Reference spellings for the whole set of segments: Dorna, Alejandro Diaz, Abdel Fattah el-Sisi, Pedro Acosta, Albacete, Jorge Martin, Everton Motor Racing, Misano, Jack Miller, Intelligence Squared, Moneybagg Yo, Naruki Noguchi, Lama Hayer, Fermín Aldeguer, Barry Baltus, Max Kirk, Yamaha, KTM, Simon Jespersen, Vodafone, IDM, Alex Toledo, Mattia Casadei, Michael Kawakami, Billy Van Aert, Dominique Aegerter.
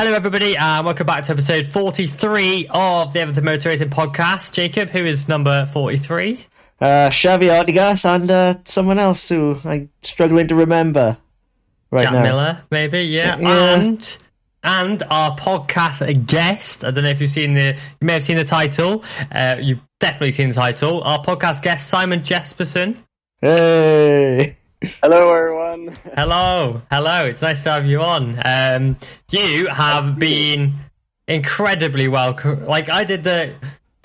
Hello everybody and welcome back to episode 43 of the Everton Motor Racing podcast. Jacob, who is number 43? Xavi Artigas and someone else who I'm struggling to remember right now. Jack Miller, maybe, yeah. And our podcast guest, I don't know if you've seen the, you may have seen the title, you've definitely seen the title, our podcast guest Simon Jespersen. Hey! Hello everyone. Hello. It's nice to have you on. You have been incredibly welcome. Like I did the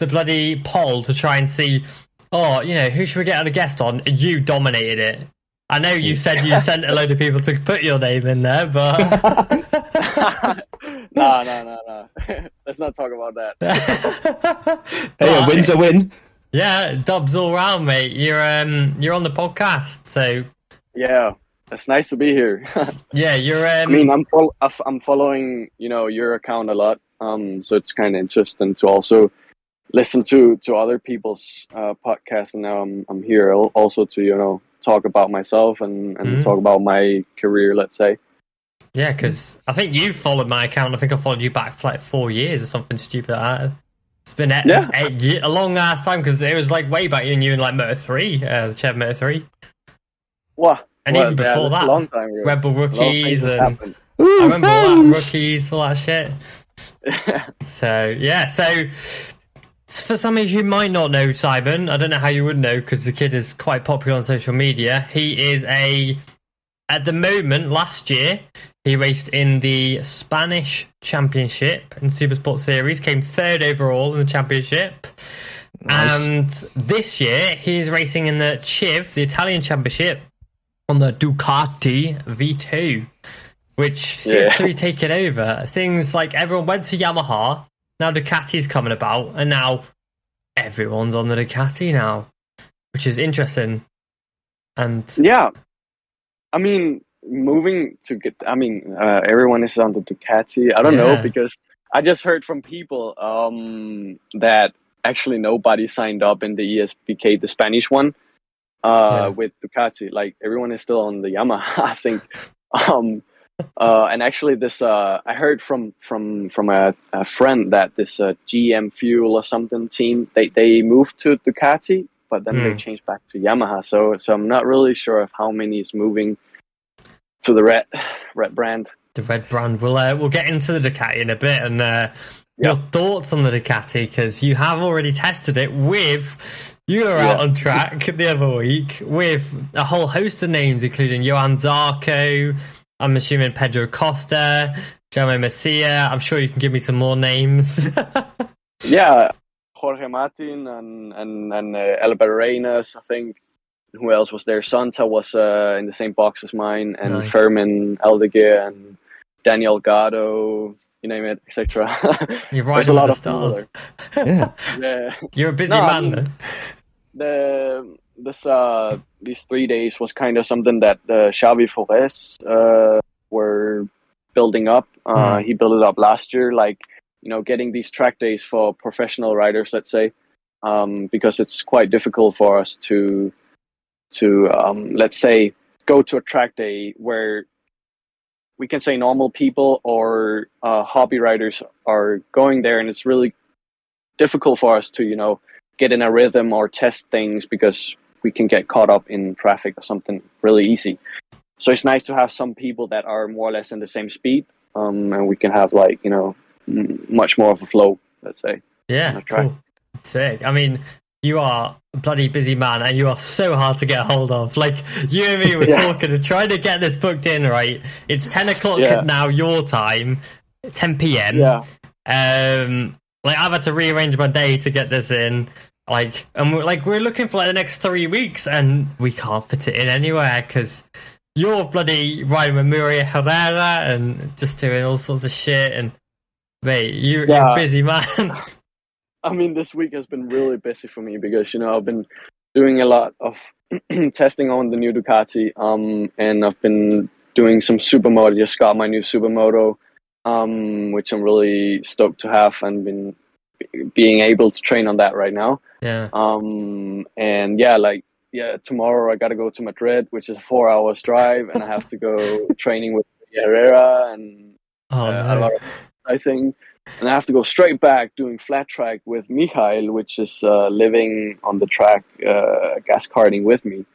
bloody poll to try and see, who should we get on a guest on? You dominated it. I know you said you sent a load of people to put your name in there, but no. Let's not talk about that. Hey, a win's a win. Yeah, dubs all round, mate. You're on the podcast, so. Yeah, it's nice to be here. Yeah, you're. I mean, I'm following your account a lot, so it's kind of interesting to also listen to other people's podcasts. And now I'm here also to talk about myself and talk about my career, let's say. Yeah, because I think you followed my account. I think I followed you back for like 4 years or something stupid like that. It's been a long ass time because it was like way back in you in like Moto 3, the Chev Moto 3. What? And even before that, a long time ago. Rebel Rookies and I remember all that, Rookies, all that shit. So for some of you who might not know Simon, I don't know how you would know because the kid is quite popular on social media. He is last year, he raced in the Spanish Championship in Supersport Series, came third overall in the championship. Nice. And this year, he's racing in the CIV, the Italian Championship, on the Ducati V2, which seems to be taking over. Things like everyone went to Yamaha, now Ducati's coming about, and now everyone's on the Ducati now, which is interesting. And yeah, I mean, everyone is on the Ducati. I don't know, because I just heard from people that actually nobody signed up in the ESBK, the Spanish one, with Ducati. Like everyone is still on the Yamaha, I think. And actually, this I heard from a friend that this GM Fuel or something team they moved to Ducati, but then they changed back to Yamaha. So I'm not really sure of how many is moving to the red brand. The red brand. We'll get into the Ducati in a bit and your thoughts on the Ducati, because you have already tested it with, you were out on track the other week with a whole host of names, including Johann Zarco, I'm assuming Pedro Acosta, Jaume Masià. I'm sure you can give me some more names. Yeah, Jorge Martin and Elber Reynes, I think. Who else was there? Santa was in the same box as mine, and nice. Fermín Aldeguer and Daniel Gado, you name it, etc. You're right. There's a lot of stars. Yeah. You're a busy man. I mean, these 3 days was kind of something that Xavi Forés were building up. He built it up last year, getting these track days for professional riders, let's say, because it's quite difficult for us to let's say go to a track day where we can say normal people or hobby riders are going there, and it's really difficult for us to get in a rhythm or test things because we can get caught up in traffic or something really easy. So it's nice to have some people that are more or less in the same speed, and we can have much more of a flow, let's say. Yeah, cool. Sick. I mean, you are a bloody busy man, and you are so hard to get hold of. Like, you and me were talking and trying to get this booked in, right? It's 10 o'clock now, your time, 10 p.m. Yeah. I've had to rearrange my day to get this in. Like, and we're looking for the next 3 weeks, and we can't fit it in anywhere because you're bloody riding with Muriel Herrera and just doing all sorts of shit. And mate, you're a busy man. I mean, this week has been really busy for me because, I've been doing a lot of testing on the new Ducati, and I've been doing some Supermoto. Just got my new Supermoto, which I'm really stoked to have and been being able to train on that right now. Yeah. Tomorrow I got to go to Madrid, which is a 4 hours drive, and I have to go training with Herrera and a lot of I think. And I have to go straight back doing flat track with Michael, which is living on the track, gas karting with me.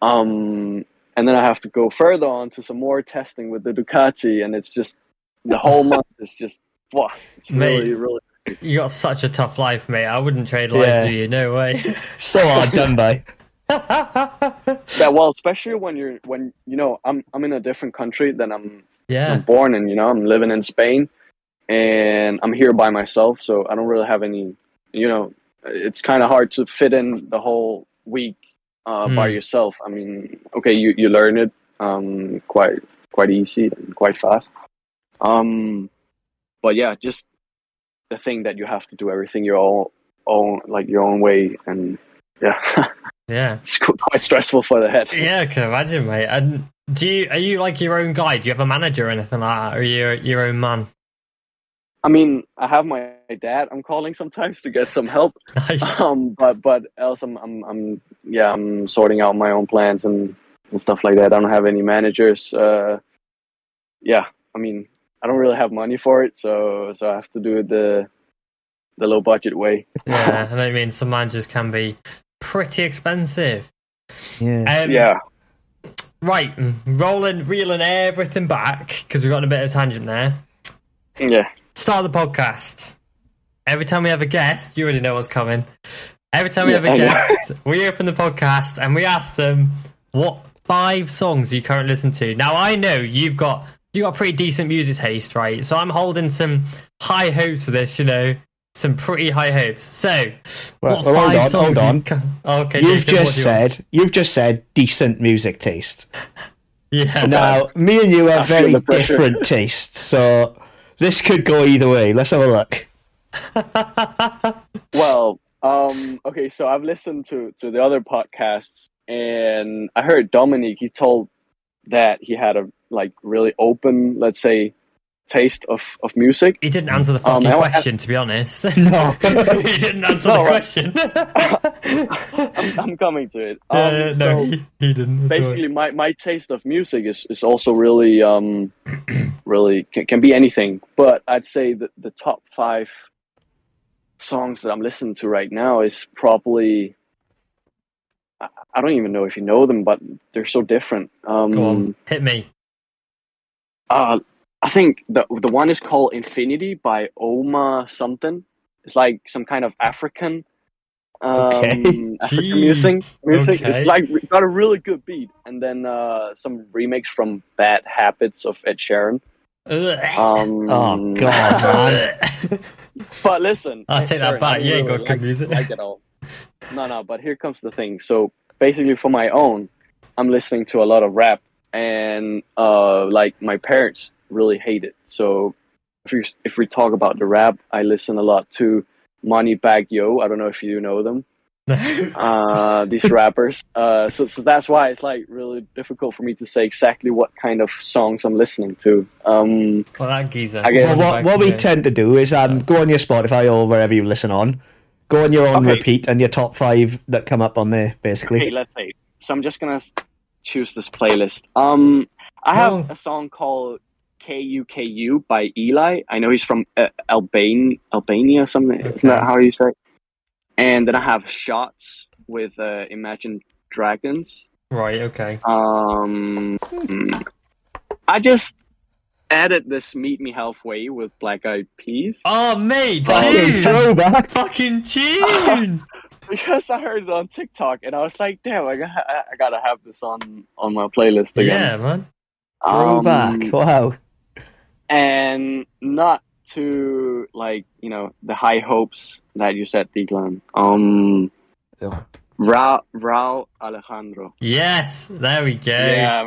And then I have to go further on to some more testing with the Ducati, and it's just the whole month is just, wow, it's really. You got such a tough life, mate. I wouldn't trade lives with you, no way. So hard done by. Well, especially when I'm in a different country than I'm born in. You know, I'm living in Spain, and I'm here by myself, so I don't really have any. You know, it's kind of hard to fit in the whole week by yourself. I mean, okay, you learn it quite easy and quite fast. But yeah, just the thing that you have to do everything your own way, and yeah. Yeah, it's quite stressful for the head. Yeah, I can imagine, mate. And are you like your own guy? Do you have a manager or anything like that, or are you your own man? I mean, I have my dad. I'm calling sometimes to get some help. Nice. But else, I'm sorting out my own plans and stuff like that. I don't have any managers. I mean, I don't really have money for it, so I have to do it the low budget way. Yeah, and I mean, some managers can be pretty expensive. Yeah. Right, reeling everything back because we've got a bit of a tangent there. Yeah. Start of the podcast. Every time we have a guest, you already know what's coming. Every time we have a guest, we open the podcast and we ask them what 5 songs you currently listen to. Now I know you've got pretty decent music taste, right? So I'm holding some high hopes for this, you know. Some pretty high hopes. So, hold on. Okay, you've just said decent music taste. Yeah. Now, me and you have very different tastes, so this could go either way. Let's have a look. Well, okay. So I've listened to the other podcasts, and I heard Dominique. He told that he had a really open, let's say, taste of music. He didn't answer the fucking question, to be honest. No. He didn't answer the question. I'm coming to it. He didn't. Basically, my taste of music is also really really can be anything, but I'd say that the top 5 songs that I'm listening to right now is probably, I don't even know if you know them, but they're so different. Go on, hit me. I think the one is called Infinity by Oma something. It's like some kind of African music. Okay. It's like got a really good beat, and then some remix from Bad Habits of Ed Sheeran. Oh god! But listen, I'll take that back. You ain't got good music. Like it all. No. But here comes the thing. So basically, for my own, I'm listening to a lot of rap, and my parents really hate it. So if we talk about the rap, I listen a lot to Moneybagg Yo. I don't know if you know them. These rappers. So that's why it's really difficult for me to say exactly what kind of songs I'm listening to. That geezer. I guess what we tend to do is go on your Spotify or wherever you listen on. Go on your own repeat and your top 5 that come up on there, basically. Okay, let's say. So I'm just gonna choose this playlist. I have a song called KUKU by Eli. I know he's from Albania or something. Okay. Isn't that how you say it? And then I have Shots with Imagine Dragons. Right, okay. I just added this Meet Me Halfway with Black Eyed Peas. Oh, mate, throwback. Fucking tune! Because I heard it on TikTok and I was like, damn, I gotta have this on my playlist again. Yeah, man. Throwback, wow. And not to the high hopes that you said, Declan. Rao Alejandro. Yes, there we go. Yeah, I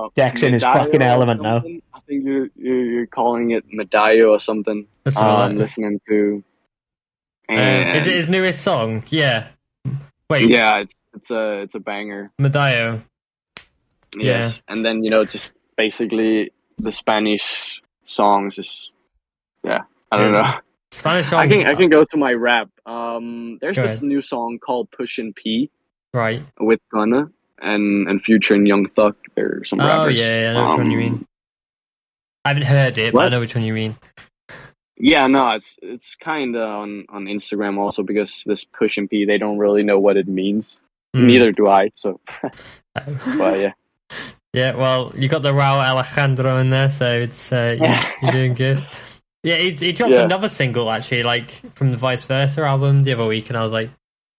mean, Dex in his fucking element now. I think you're calling it Medayo or something. That's I'm listening to. And is it his newest song? Yeah. Wait. Yeah, it's a banger. Medayo. Yes, yeah. And then just basically the Spanish songs is I don't know. Spanish songs. I can go to my rap. There's this new song called Pushin' P, right, with Gunna and Future and Young Thug. They're some rappers. Oh yeah, I know what you mean. I haven't heard it, but I know which one you mean. Yeah, no, it's kind of on Instagram also, because this push and pee, they don't really know what it means. Mm. Neither do I, so. But yeah. Yeah, well, you got the Raúl Alejandro in there, so it's you're doing good. Yeah, he dropped another single, actually, like, from the Vice Versa album the other week, and I was like,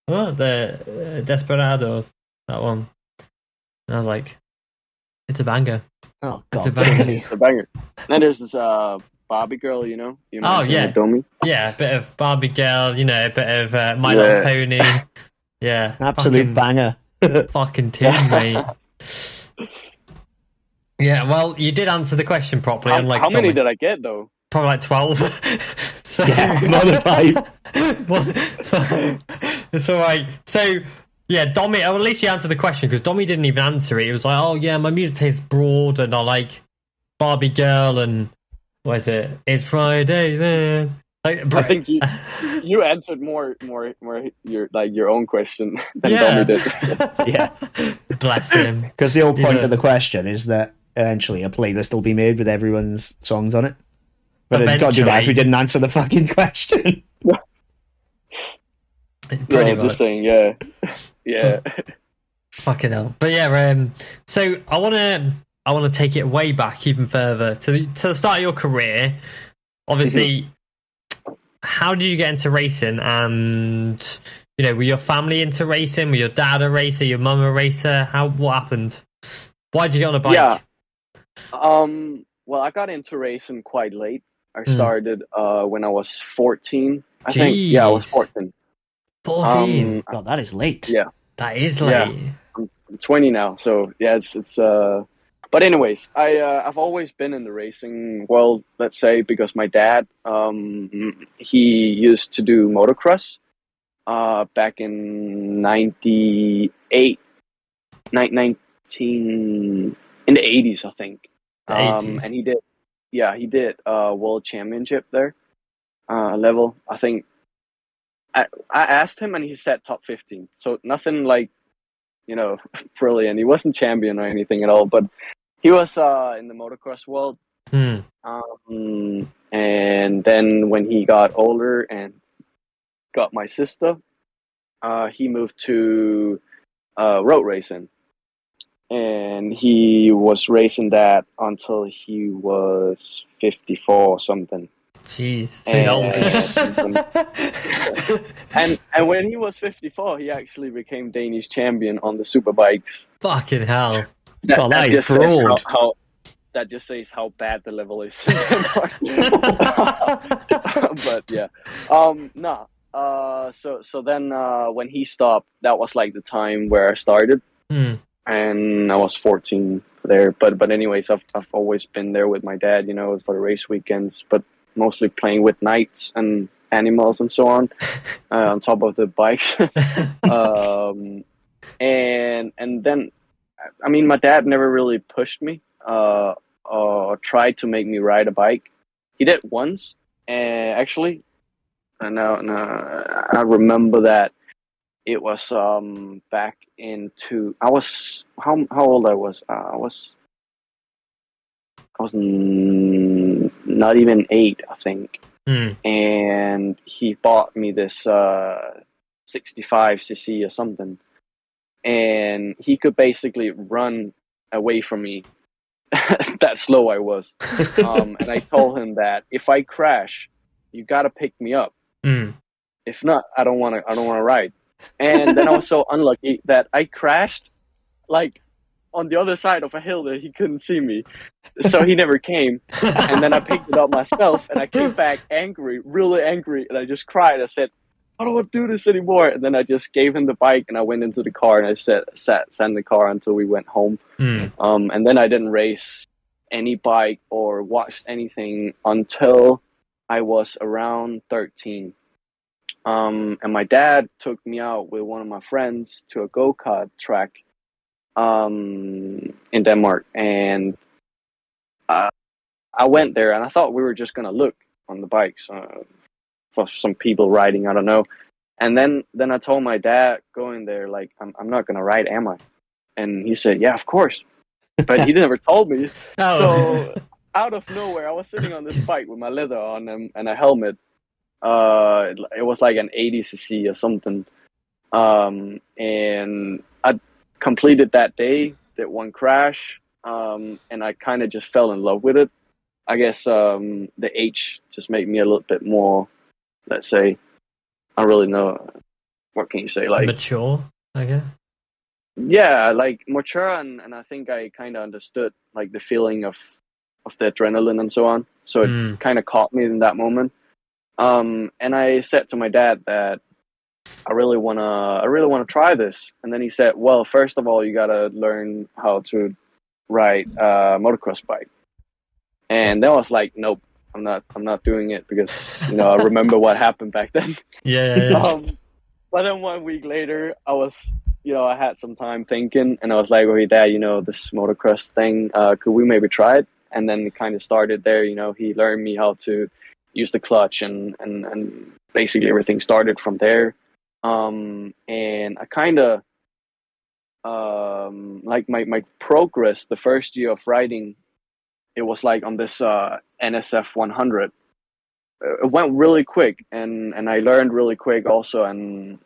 oh, the Desperados, that one. And I was like, it's a banger. Oh, God. It's a banger. It's a banger. Then there's this Barbie Girl, you know? You know, oh, yeah. Domi. Yeah, a bit of Barbie Girl, you know, a bit of My Little Pony. Yeah. Absolute fucking banger. Fucking team, mate. Yeah, well, you did answer the question properly. How many did I get, though? Probably like 12. So, yeah, more than 5. Well, so, it's all right. So, yeah, Dommy, at least you answered the question, because Dommy didn't even answer it. He was like, oh, yeah, my music tastes broad, and I like Barbie Girl, and what is it? It's Friday then. Like, I think you answered more your own question than Dommy did. Yeah. Bless him. Because the whole point of the question is that eventually a playlist will be made with everyone's songs on it. But it got to do that if we didn't answer the fucking question. Just saying, yeah. Yeah. Fucking hell. But yeah, so I wanna take it way back even further to the start of your career. Obviously, how did you get into racing? And, you know, were your family into racing? Were your dad a racer? Your mum a racer? What happened? Why did you get on a bike? Yeah. Well, I got into racing quite late. I started when I was 14. I think, yeah, I was 14. 14. God, that is late. Yeah, that is late. Yeah. I'm 20 now, so yeah, it's. But anyways, I've always been in the racing world, let's say, because my dad he used to do motocross back in 19 in the 80s, I think. And he did world championship there level. I think I asked him and he said top 15. So nothing like, you know, brilliant. He wasn't champion or anything at all, but he was in the motocross world. Mm. And then when he got older and got my sister, he moved to road racing. And he was racing that until he was 54 or something. Jeez. And when he was 54, he actually became Danish champion on the superbikes. Fucking hell. That just says how bad the level is. But yeah. So then when he stopped, that was like the time where I started. Mm. And I was 14 there, but anyways, I've always been there with my dad, you know, for the race weekends, but mostly playing with knights and animals and so on top of the bikes. And then, I mean, my dad never really pushed me or tried to make me ride a bike. He did once, actually, and I remember that. It was back into I was how old I was not even 8, I think. Mm. And he bought me this 65cc or something, and he could basically run away from me. That slow I was. And I told him that if I crash, you gotta pick me up. Mm. If not, I don't wanna ride. And then I was so unlucky that I crashed, like, on the other side of a hill that he couldn't see me. So he never came. And then I picked it up myself, and I came back angry, really angry. And I just cried. I said, I don't want to do this anymore. And then I just gave him the bike, and I went into the car, and I sat in the car until we went home. Mm. And then I didn't race any bike or watch anything until I was around 13. And my dad took me out with one of my friends to a go-kart track in Denmark. And I went there, and I thought we were just going to look on the bikes for some people riding, I don't know. And then I told my dad going there, like, I'm not going to ride, am I? And he said, yeah, of course. But he never told me. Oh. So out of nowhere, I was sitting on this bike with my leather on and a helmet. It was like an 80cc or something. And I completed that day, did one crash, and I kind of just fell in love with it. I guess the H just made me a little bit more, let's say, I really know, what can you say? Like mature, I guess? Yeah, like mature, and I think I kind of understood like the feeling of the adrenaline and so on. So it kind of caught me in that moment. And I said to my dad that I really wanna try this. And then he said, well, first of all, you gotta learn how to ride a motocross bike. And then I was like, nope, I'm not doing it because, you know, I remember what happened back then. Yeah. But then 1 week later, I was, you know, I had some time thinking, and I was like, okay, Dad, you know, this motocross thing, could we maybe try it? And then it kind of started there. You know, he learned me how to use the clutch, and basically everything started from there. And I kind of, like my progress the first year of riding, it was like on this NSF 100. It went really quick, and I learned really quick also, and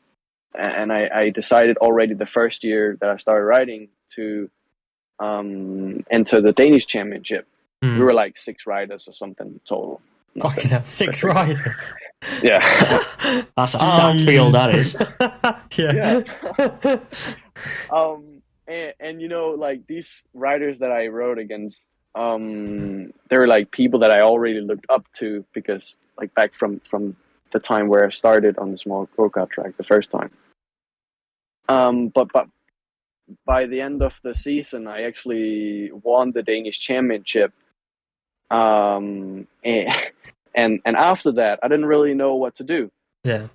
I decided already the first year that I started riding to enter the Danish championship. We were like 6 riders or something total. Fucking hell, 6 riders. Yeah. That's a stacked field, that is. Yeah. And you know, like these riders that I rode against, they were like people that I already looked up to, because like back from the time where I started on the small go-kart track the first time. But by the end of the season, I actually won the Danish championship. And after that, I didn't really know what to do. Yeah.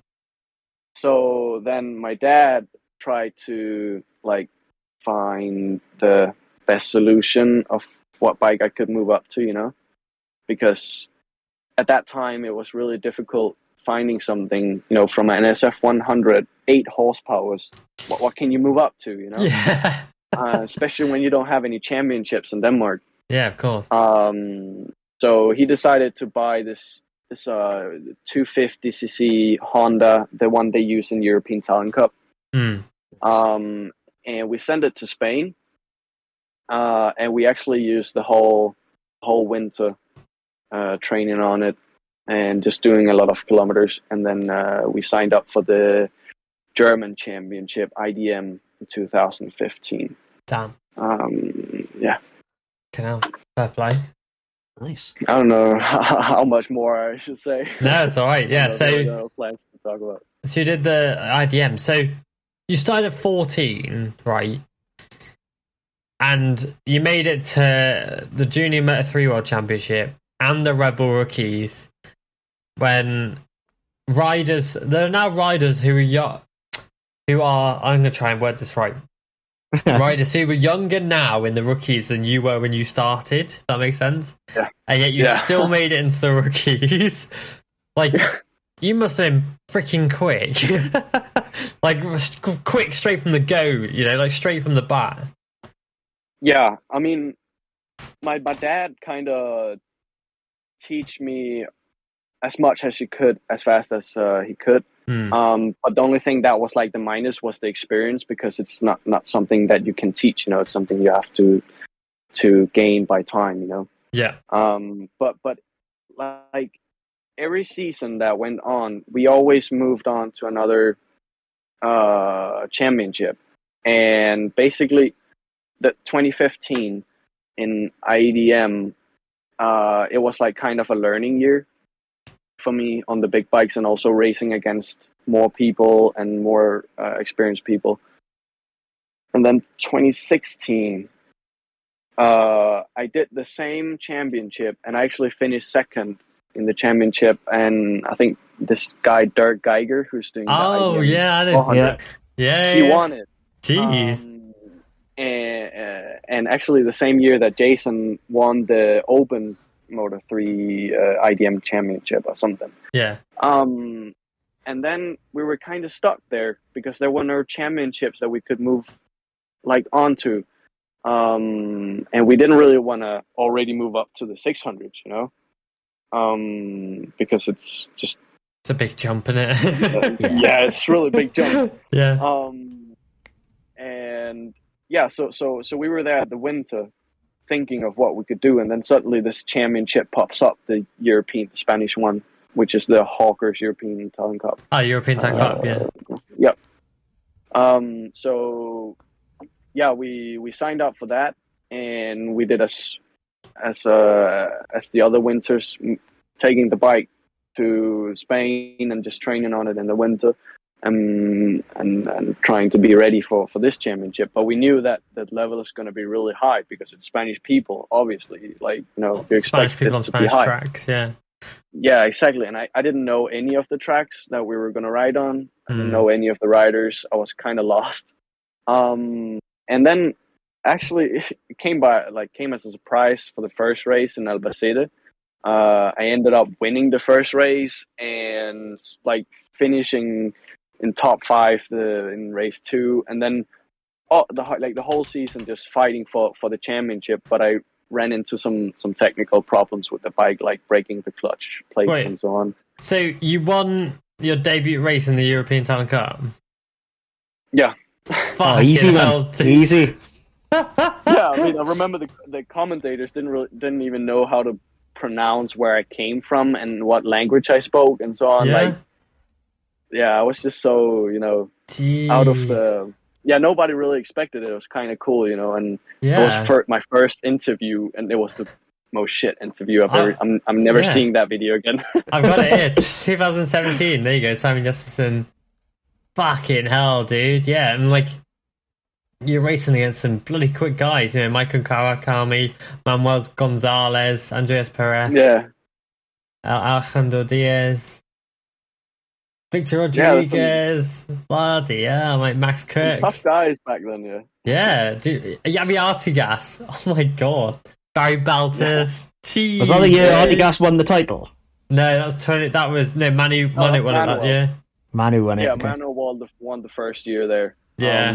So then my dad tried to like find the best solution of what bike I could move up to, you know, because at that time it was really difficult finding something, you know, from an NSF 100, 8 horsepowers. What can you move up to, you know? Yeah. Especially when you don't have any championships in Denmark. Yeah, of course. So he decided to buy this 250cc Honda, the one they use in European Talent Cup. And we sent it to Spain. And we actually used the whole winter training on it and just doing a lot of kilometers. And then we signed up for the German championship, IDM, in 2015. Damn. Yeah. Canal. Fair play. Nice. I don't know how much more I should say. No, it's all right. Yeah. So plans to talk about. So you did the IDM. So you started at 14, right? And you made it to the Junior Moto 3 World Championship and the Rebel Rookies, when riders, there are now riders who are I'm going to try and word this right. Riders who were younger now in the Rookies than you were when you started. Does that make sense? Yeah. And yet you still made it into the Rookies. Like, you must have been freaking quick. Like, quick straight from the go, you know, like straight from the bat. Yeah, I mean, my dad kind of teach me as much as he could, as fast as he could. But the only thing that was like the minus was the experience, because it's not something that you can teach. You know, it's something you have to gain by time. You know. Yeah. But like every season that went on, we always moved on to another championship, and basically. The 2015 in IDM, it was like kind of a learning year for me on the big bikes, and also racing against more people and more experienced people. And then 2016, I did the same championship, and I actually finished second in the championship. And I think this guy Dirk Geiger, who's doing he won it. Jeez. And actually the same year that Jason won the Open Motor 3 IDM championship or something. Yeah. And then we were kind of stuck there because there were no championships that we could move like onto. And we didn't really want to already move up to the 600, you know, because it's just... It's a big jump, isn't it? Yeah, it's really a big jump. Yeah. And yeah, so we were there at the winter thinking of what we could do. And then suddenly this championship pops up, the European, the Spanish one, which is the Hawkers European Talent Cup. Ah, European Talent Cup, yeah. Yep. So... yeah, we signed up for that, and we did as the other winters, taking the bike to Spain and just training on it in the winter, and trying to be ready for this championship. But we knew that that level is going to be really high because it's Spanish people, obviously. Like, you know, you expect Spanish people on Spanish tracks, yeah. Yeah, exactly. And I didn't know any of the tracks that we were going to ride on. I didn't know any of the riders. I was kind of lost. And then, actually, it came as a surprise for the first race in Albacete. I ended up winning the first race and finishing in top five in race two. And then, the whole season just fighting for the championship. But I ran into some technical problems with the bike, like breaking the clutch plates and so on. So you won your debut race in the European Talent Cup. Yeah. Easy, man. Easy. Yeah, I mean, I remember the commentators didn't even know how to pronounce where I came from and what language I spoke and so on. Yeah. I was just so, you know, jeez, out of the... Yeah, nobody really expected it. It was kind of cool, you know, and it was my first interview, and it was the most shit interview I've ever... I'm never seeing that video again. I've got it here. 2017. There you go, Simon Jespersen. Fucking hell, dude. Yeah, and you're racing against some bloody quick guys, you know, Michael Kawakami, Manuel Gonzalez, Andreas Perez, Alejandro Diaz, Victor Rodriguez, bloody Max Kirk. Tough guys back then, yeah, dude. Xavi Artigas, oh my god, Barry Baltus, jeez. Was that the year Artigas won the title? No, Manu won it that year. Manu won it. Yeah, okay. Manu won the first year there. Yeah.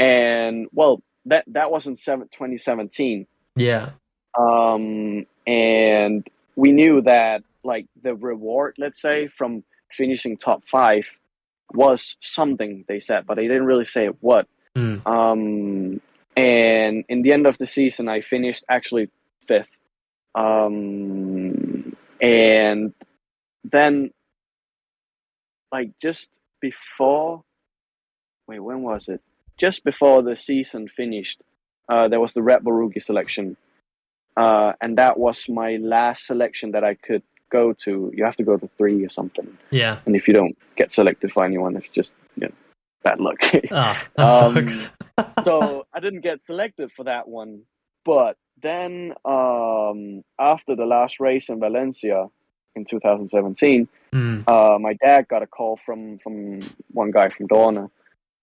And, well, that was in 2017. Yeah. And we knew that, the reward, let's say, from finishing top five was something, they said, but they didn't really say what. Mm. And in the end of the season, I finished actually fifth. And then... when was it? Just before the season finished, there was the Rebel Rookie selection. And that was my last selection that I could go to. You have to go to 3 or something. Yeah. And if you don't get selected for anyone, it's just, bad luck. Ah, oh, that sucks. So I didn't get selected for that one. But then after the last race in Valencia in 2017... my dad got a call from one guy from Dorna,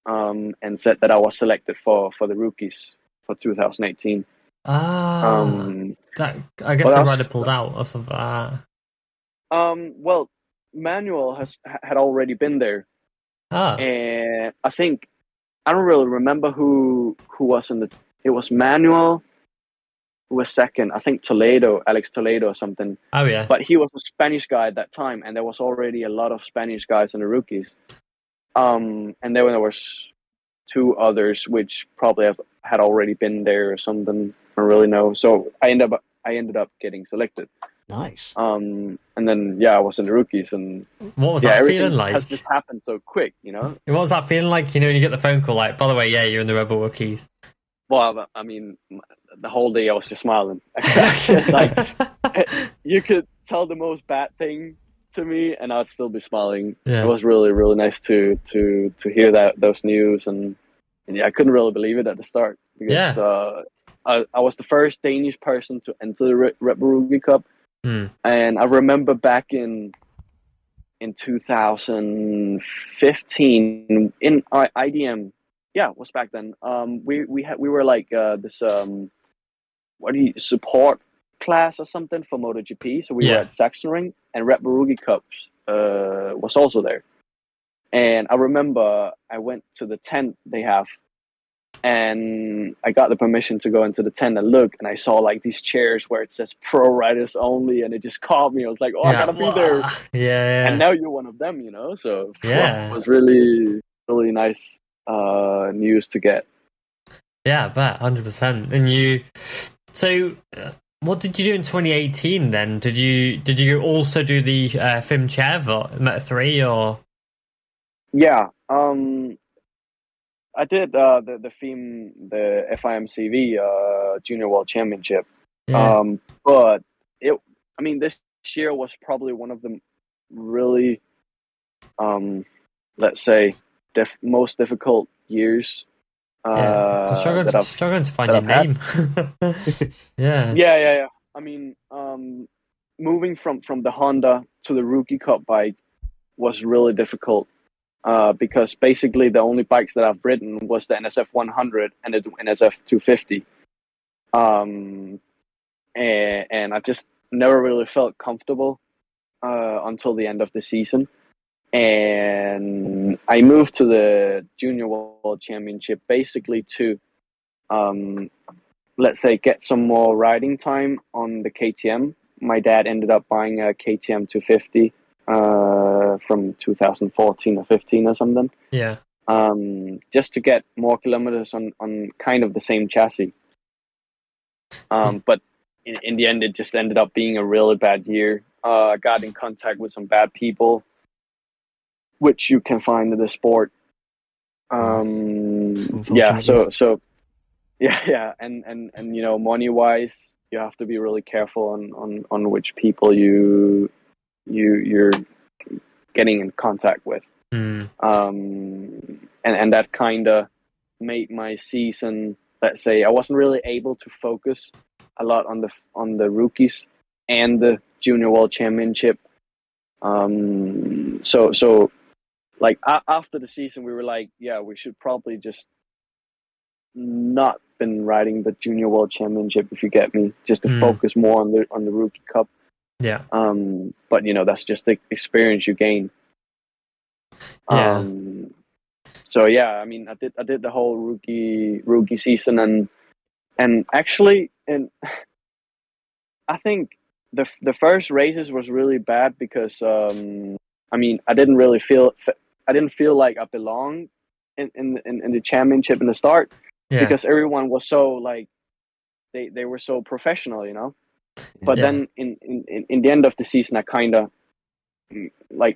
and said that I was selected for the rookies for 2018. I guess the rider pulled out or something like that. Well, Manuel had already been there. And I think I don't really remember who was in the... It was Manuel who was second, I think Alex Toledo or something. Oh, yeah. But he was a Spanish guy at that time, and there was already a lot of Spanish guys in the rookies. And there was 2 others, which probably had already been there or something. I don't really know. So I ended up getting selected. Nice. And then, I was in the rookies. And what was that feeling like? It has just happened so quick, you know? What was that feeling like, you know, when you get the phone call, like, by the way, you're in the Rebel Rookies? Well, I mean... the whole day I was just smiling. You could tell the most bad thing to me and I'd still be smiling. Yeah. It was really, really nice to hear those news and I couldn't really believe it at the start because I was the first Danish person to enter the Rebel Rookie Cup. And I remember back in 2015 in IDM, it was back then. We were this support class or something for MotoGP. So we were at Sachsenring, and Rebel Rookie Cups was also there. And I remember I went to the tent they have, And I got the permission to go into the tent and look, and I saw like these chairs where it says pro riders only, and it just caught me. I was like, oh, yeah, I gotta be there. Yeah. And now you're one of them, you know? So yeah, it was really, really nice news to get. Yeah, I bet, 100%. And you, so what did you do in 2018 then? Did you also do the FIM Chev or Meta 3 or? Yeah, I did the FIM CV Junior World Championship, but this year was probably one of the really, most difficult years. So struggling to find your name. Yeah. I mean, moving from the Honda to the Rookie Cup bike was really difficult. Because basically the only bikes that I've ridden was the NSF 100 and the NSF 250. And I just never really felt comfortable until the end of the season. And I moved to the Junior World Championship basically to, get some more riding time on the KTM. My dad ended up buying a KTM 250. From 2014 or 15 or something. Yeah. Just to get more kilometers on kind of the same chassis. But in the end, it just ended up being a really bad year. I got in contact with some bad people, which you can find in the sport. Yeah. So. Yeah. And money wise, you have to be really careful on which people you're getting in contact with. And that kind of made my season, I wasn't really able to focus a lot on the rookies and the Junior World Championship. After the season we were like, yeah, we should probably just not been riding the Junior World Championship, if you get me, just to focus more on the Rookie Cup. Yeah. But that's just the experience you gain. Yeah. I did the whole rookie season, and actually, and I think the first races was really bad because I didn't feel like I belonged in the championship in the start, because everyone was so they were so professional, you know. But then in the end of the season, I kind of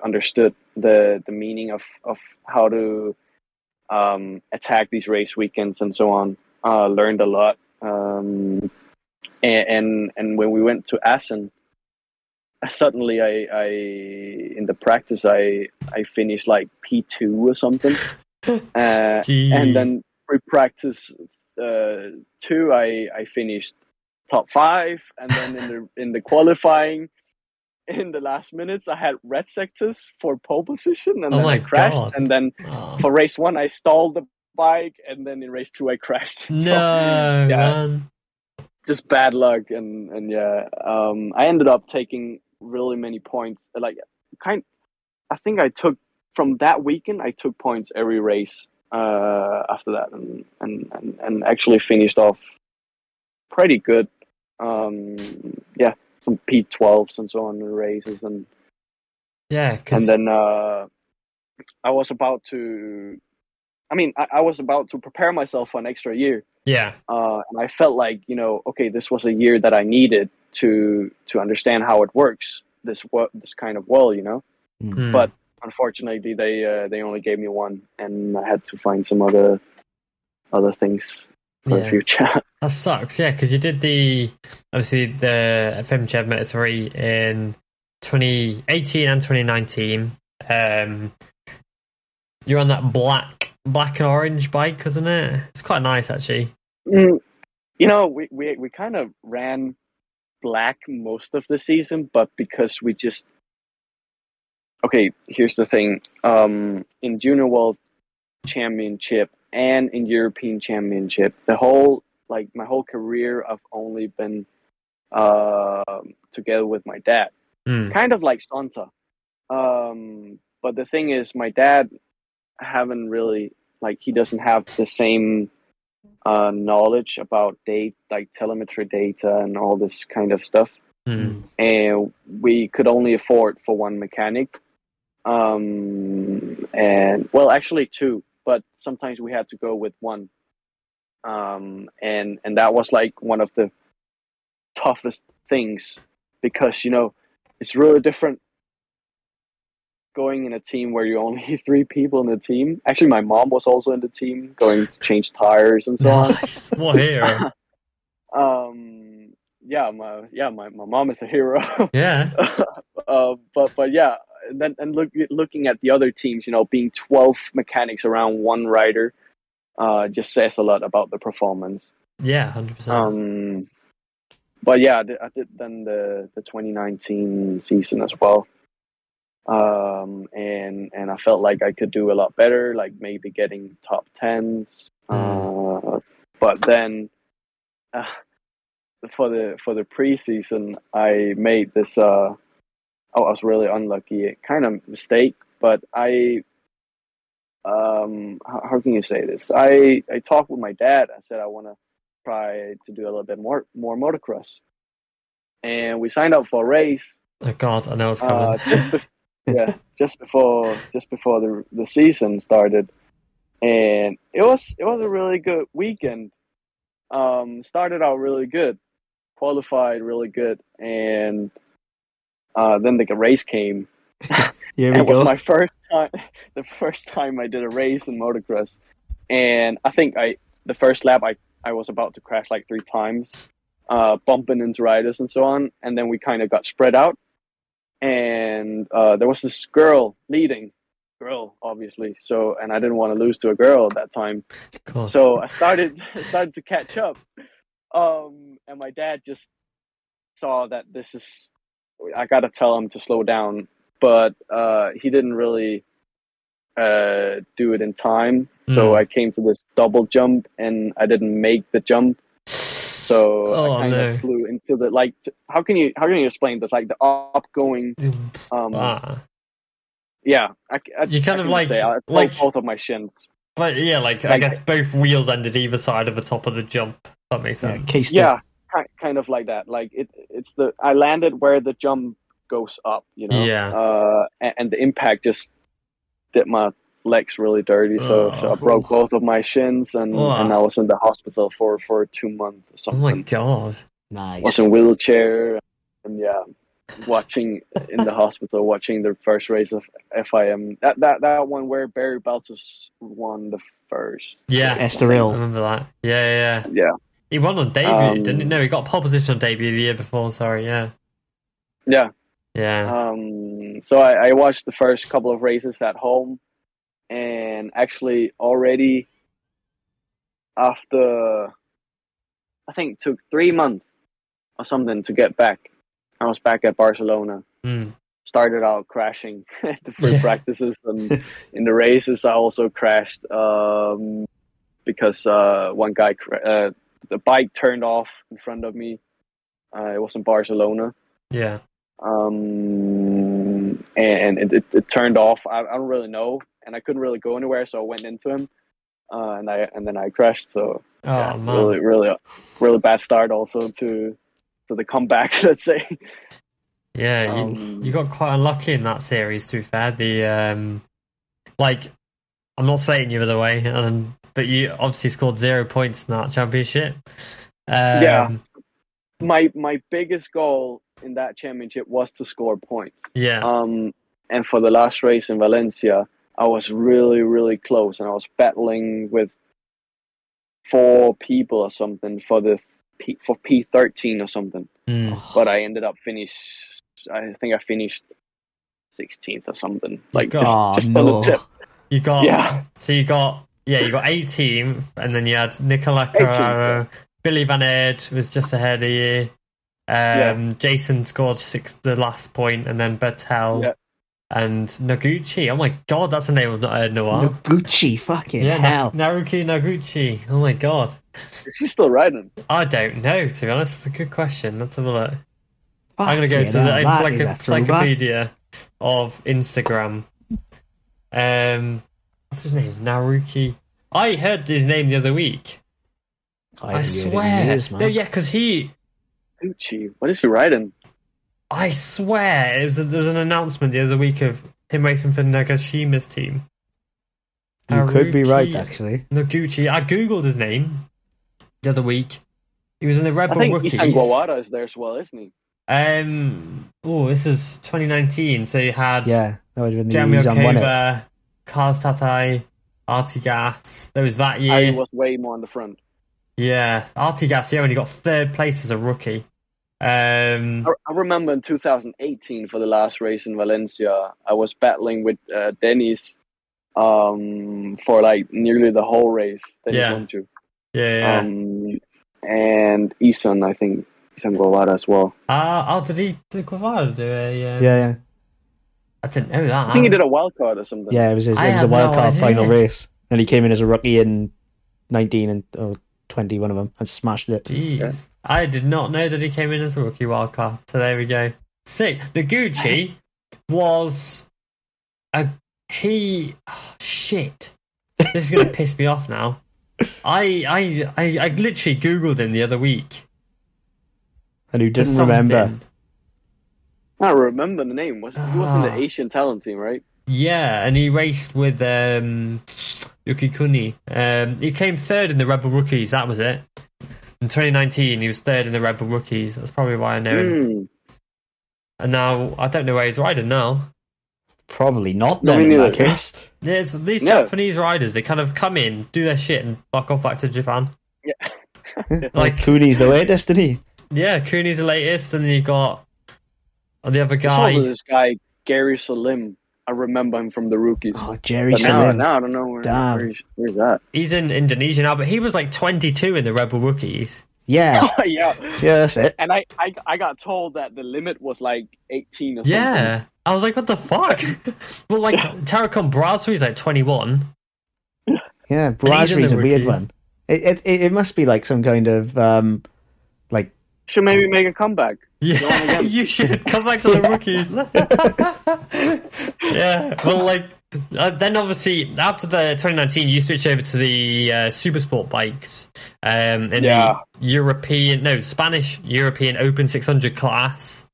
understood the meaning of how to attack these race weekends and so on. Learned a lot. And when we went to Assen, suddenly I in the practice I finished P2 or something. And then pre-practice 2, I finished top 5, and then in the qualifying, in the last minutes, I had red sectors for pole position, and then I crashed. God. And then for race 1, I stalled the bike, and then in race 2, I crashed. No, man. Just bad luck, and I ended up taking really many points. I think I took from that weekend. I took points every race after that, and actually finished off pretty good. Some P12s and so on in races, and then I was about to prepare myself for an extra year. Yeah. And I felt this was a year that I needed to understand how it works, this kind of world, you know. Mm. But unfortunately, they only gave me one, and I had to find some other things for the future. That sucks, yeah, because you did the FIM Meta 3 in 2018 and 2019. You're on that black and orange bike, isn't it? It's quite nice, actually. We kind of ran black most of the season, but because we just... Okay, here's the thing. In Junior World Championship and in European Championship, the whole... my whole career, I've only been together with my dad. Kind of like Santa. But the thing is, my dad haven't really... he doesn't have the same knowledge about data, like telemetry data and all this kind of stuff. And we could only afford for one mechanic, and well, actually two, but sometimes we had to go with one, and that was like one of the toughest things, because you know it's really different going in a team where you're only three people in the team. Actually, my mom was also in the team, going to change tires and so on. What hero? My mom is a hero. Yeah. But yeah, and then looking at the other teams, you know, being 12 mechanics around one rider, just says a lot about the performance. Yeah, 100%. But yeah, I did then the 2019 season as well. And I felt like I could do a lot better, like maybe getting top 10s. But then for the preseason, I made this. I was really unlucky, kind of mistake. But I, how can you say this? I talked with my dad. I said I want to try to do a little bit more motocross, and we signed up for a race. Oh God, I know it's coming. Just before the season started, and it was a really good weekend. Started out really good, qualified really good, and then the race came. It was my first time. The first time I did a race in motocross, and I think the first lap I was about to crash like three times, bumping into riders and so on, and then we kind of got spread out. And there was this girl obviously, so, and I didn't want to lose to a girl at that time. Cool. So I started to catch up, and my dad just saw that I gotta tell him to slow down, but he didn't really do it in time. So I came to this double jump and I didn't make the jump. So I kind of flew into the, like, how can you explain this? Like the upgoing, yeah. I broke both of my shins. But yeah, like I guess both wheels ended either side of the top of the jump. That makes sense. Kind of like that. Like I landed where the jump goes up, you know. Yeah. And the impact just did my legs really dirty, so I broke both of my shins, and I was in the hospital for 2 months or something. Oh my God. Nice. I was in wheelchair, and yeah, watching in the hospital, watching the first race of FIM. That one where Barry Baltus won the first. Yeah, Estoril. I remember that. Yeah. He won on debut, didn't he? No, he got pole position on debut the year before, sorry, yeah. Yeah. Yeah. So I watched the first couple of races at home, and actually already after I think it took 3 months or something to get back, I was back at Barcelona. Started out crashing at the free practices, and in the races I also crashed, because one guy, the bike turned off in front of me. It was in Barcelona. Yeah. And it turned off. I don't really know, and I couldn't really go anywhere, so I went into him, and then I crashed. So really bad start also to the comeback, let's say. Yeah, you got quite unlucky in that series, to be fair. The I'm not slating you, by the way, but you obviously scored 0 points in that championship. Yeah, my biggest goal in that championship was to score points. Yeah. And for the last race in Valencia, I was really, really close, and I was battling with four people or something for P13 or something. But I ended up I finished 16th or something. Like on the tip. You got you got 18th, and then you had Nicola Carraro, Billy Van Aert was just ahead of you. Jason scored the last point, and then Bertel and Noguchi. Oh my God, that's a name I've not heard in a while. Noguchi, fucking hell. Naruki Noguchi. Oh my God. Is he still riding? I don't know, to be honest. It's a good question. Let's have a look. I'm going to go to the encyclopedia of Instagram. What's his name? Naruki. I heard his name the other week. I swear. Years, man. No, yeah, because he... Gucci, what is he riding? I swear, there was an announcement the other week of him racing for Nagashima's team. You Naruki could be right, actually. Noguchi. I googled his name the other week. He was in the Rebel Rookies. Isan Guawara is there as well, isn't he? This is 2019, so you had... Yeah, that would have been the Jamie Okava, Carlos Tatai, Artigas. There was that year. I was way more on the front. Yeah, Artigas, yeah, when he got third place as a rookie. I remember in 2018 for the last race in Valencia, I was battling with Dennis for like nearly the whole race. Dennis won too. Yeah. And Isan, I think. Isan Guevara as well. Did Guevara do a... Yeah. I didn't know that. I think he did a wild card or something. Yeah, it was a wild card final race. And he came in as a rookie in 19 and... 20, one of them, and smashed it. Jeez. Yeah. I did not know that he came in as a rookie wildcard. So there we go. Sick. Noguchi was shit. This is gonna piss me off now. I literally googled him the other week. And who didn't remember? I remember the name. He was in the Asian talent team, right? Yeah, and he raced with Yuki Kuni. He came third in the Rebel Rookies, that was it. In 2019, he was third in the Rebel Rookies. That's probably why I know him. And now, I don't know where he's riding now. Probably not, then, in that case. These Japanese riders, they kind of come in, do their shit, and fuck off back to Japan. Yeah. like Kuni's the latest, isn't he? Yeah, Kuni's the latest, and then you got the other guy. This guy, Gary Salim. I remember him from the Rookies. Oh, Jerry Salim. Now I don't know where's that. He's in Indonesia now, but he was like 22 in the Rebel Rookies. Yeah. Yeah, that's it. And I got told that the limit was like 18 or something. Yeah. I was like, what the fuck? Well, like, Tarakan Brassery's like 21. Yeah, Brassery's a weird one. It must be like some kind of, like... Should maybe make a comeback. Yeah, you should come back to the Rookies. Yeah, well, like then obviously after the 2019, you switch over to the Supersport bikes in the Spanish European Open 600 class,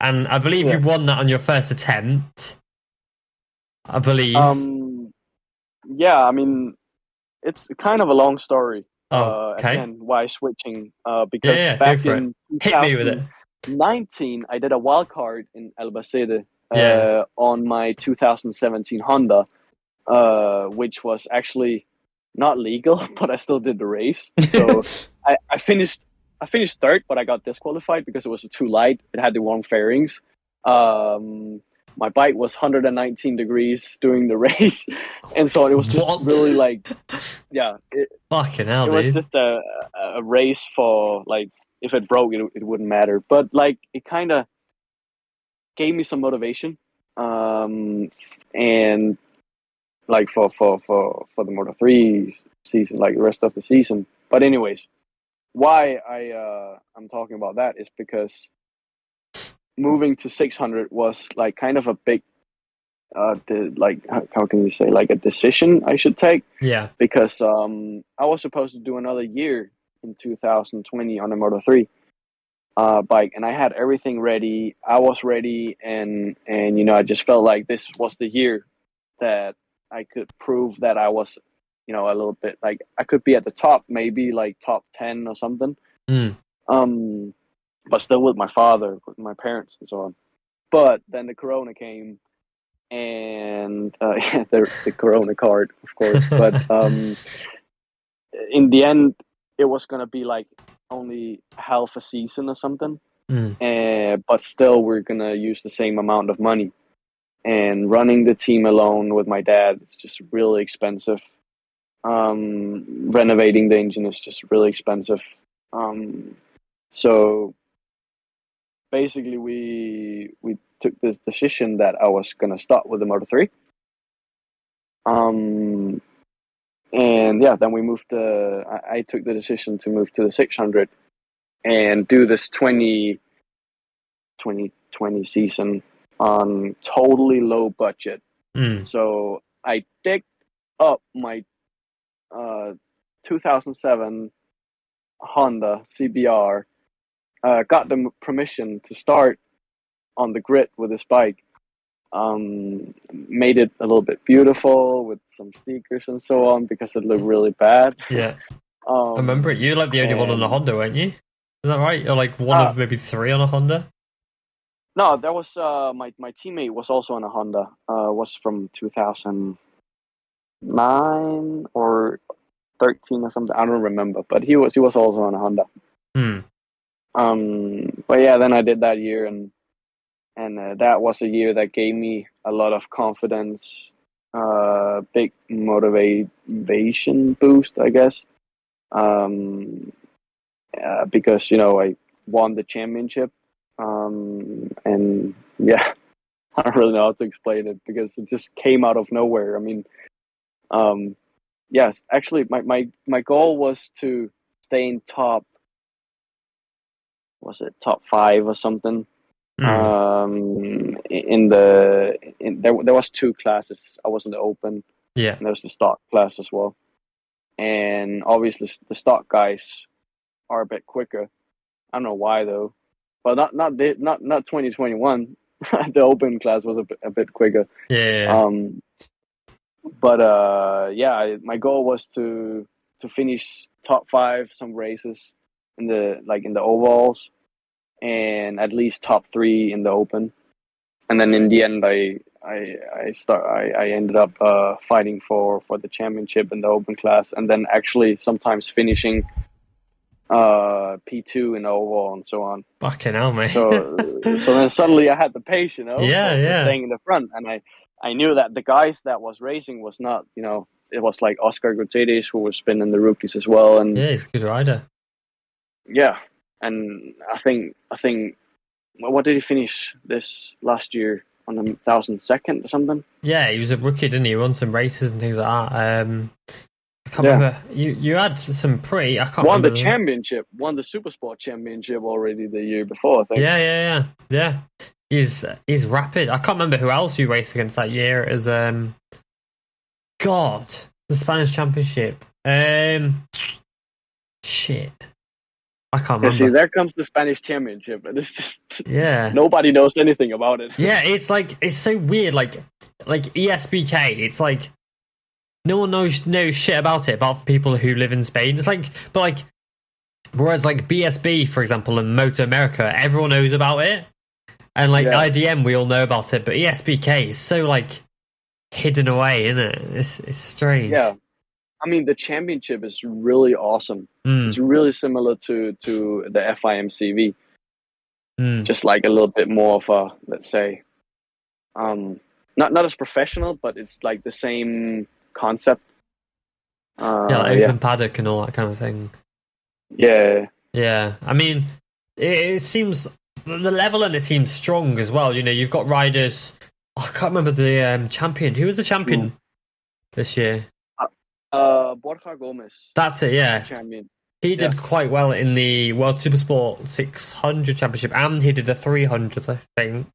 and I believe you won that on your first attempt. I believe. Yeah, I mean, it's kind of a long story. Again, why switching? Because back in 2019, I did a wild card in Albacete on my 2017 Honda, which was actually not legal, but I still did the race. So I finished third, but I got disqualified because it was too light. It had the wrong fairings. My bike was 119 degrees during the race, and so it was just really like, fucking hell, dude. It was just a race for like, if it broke, it wouldn't matter. But like, it kind of gave me some motivation, and like for the Moto 3 season, like the rest of the season. But anyways, why I'm talking about that is because moving to 600 was like kind of a big, how can you say, like a decision I should take. Yeah. Because I was supposed to do another year in 2020 on a Moto 3 bike, and I had everything ready. I was ready, and I just felt like this was the year that I could prove that I was, a little bit like I could be at the top, maybe like top 10 or something. But still with my father, with my parents and so on. But then the corona came, and the corona card, of course. But in the end, it was going to be like only half a season or something. But still, we're going to use the same amount of money. And running the team alone with my dad, it's just really expensive. Renovating the engine is just really expensive. So basically, we took the decision that I was going to start with the Moto 3. And then we moved I took the decision to move to the 600 and do this 2020 season on totally low budget. So I picked up my 2007 Honda CBR got the permission to start on the grid with his bike. Made it a little bit beautiful with some stickers and so on because it looked really bad. Yeah, I remember it. You were like the only one on a Honda, weren't you? Is that right? Or like one of maybe three on a Honda? No, there was my teammate was also on a Honda. Was from 2009 or 13 or something. I don't remember, but he was also on a Honda. Hmm. But yeah, then I did that year and that was a year that gave me a lot of confidence, big motivation boost, I guess. Because, you know, I won the championship. And yeah, I don't really know how to explain it because it just came out of nowhere. I mean, yes, actually my goal was to stay in top 5 or something. There was two classes. I was in the open, yeah, and there was the stock class as well, and obviously the stock guys are a bit quicker. I don't know why though, but not 2021. The open class was a bit quicker. Yeah. My goal was to finish top 5 some races in the overalls, and at least top 3 in the open. And then in the end, I ended up fighting for the championship in the open class, and then actually sometimes finishing P2 in the overall and so on. Fucking hell, mate. So then suddenly I had the pace, you know? Yeah, yeah. Staying in the front, and I knew that the guys that was racing was not, you know, it was like Oscar Gutierrez, who was spinning the rookies as well. And yeah, he's a good rider. Yeah. And I think, what did he finish this last year on, 1,002nd or something? Yeah, he was a rookie, didn't he? He won some races and things like that. I can't remember. You had some pretty. I can't. Won remember the championship. Won the Supersport championship already the year before, I think. Yeah. He's rapid. I can't remember who else you raced against that year. It was the Spanish Championship. Shit. I can't remember. See, there comes the Spanish Championship, and it's just nobody knows anything about it. Yeah, it's like, it's so weird. Like ESBK, it's like no one knows shit about it, apart from people who live in Spain. It's like, but like, whereas like BSB, for example, and Moto America, everyone knows about it, and like IDM, we all know about it. But ESBK is so like hidden away, isn't it? It's strange. Yeah. I mean, the championship is really awesome. It's really similar to the FIM CV, just like a little bit more of a, let's say, not as professional, but it's like the same concept. Like open paddock and all that kind of thing. Yeah. I mean, it seems the level, and it seems strong as well. You know, you've got riders. Oh, I can't remember the champion. Who was the champion this year? Borja Gomez. That's it, yeah. Champion. He did quite well in the World Supersport 600 Championship, and he did the 300, I think.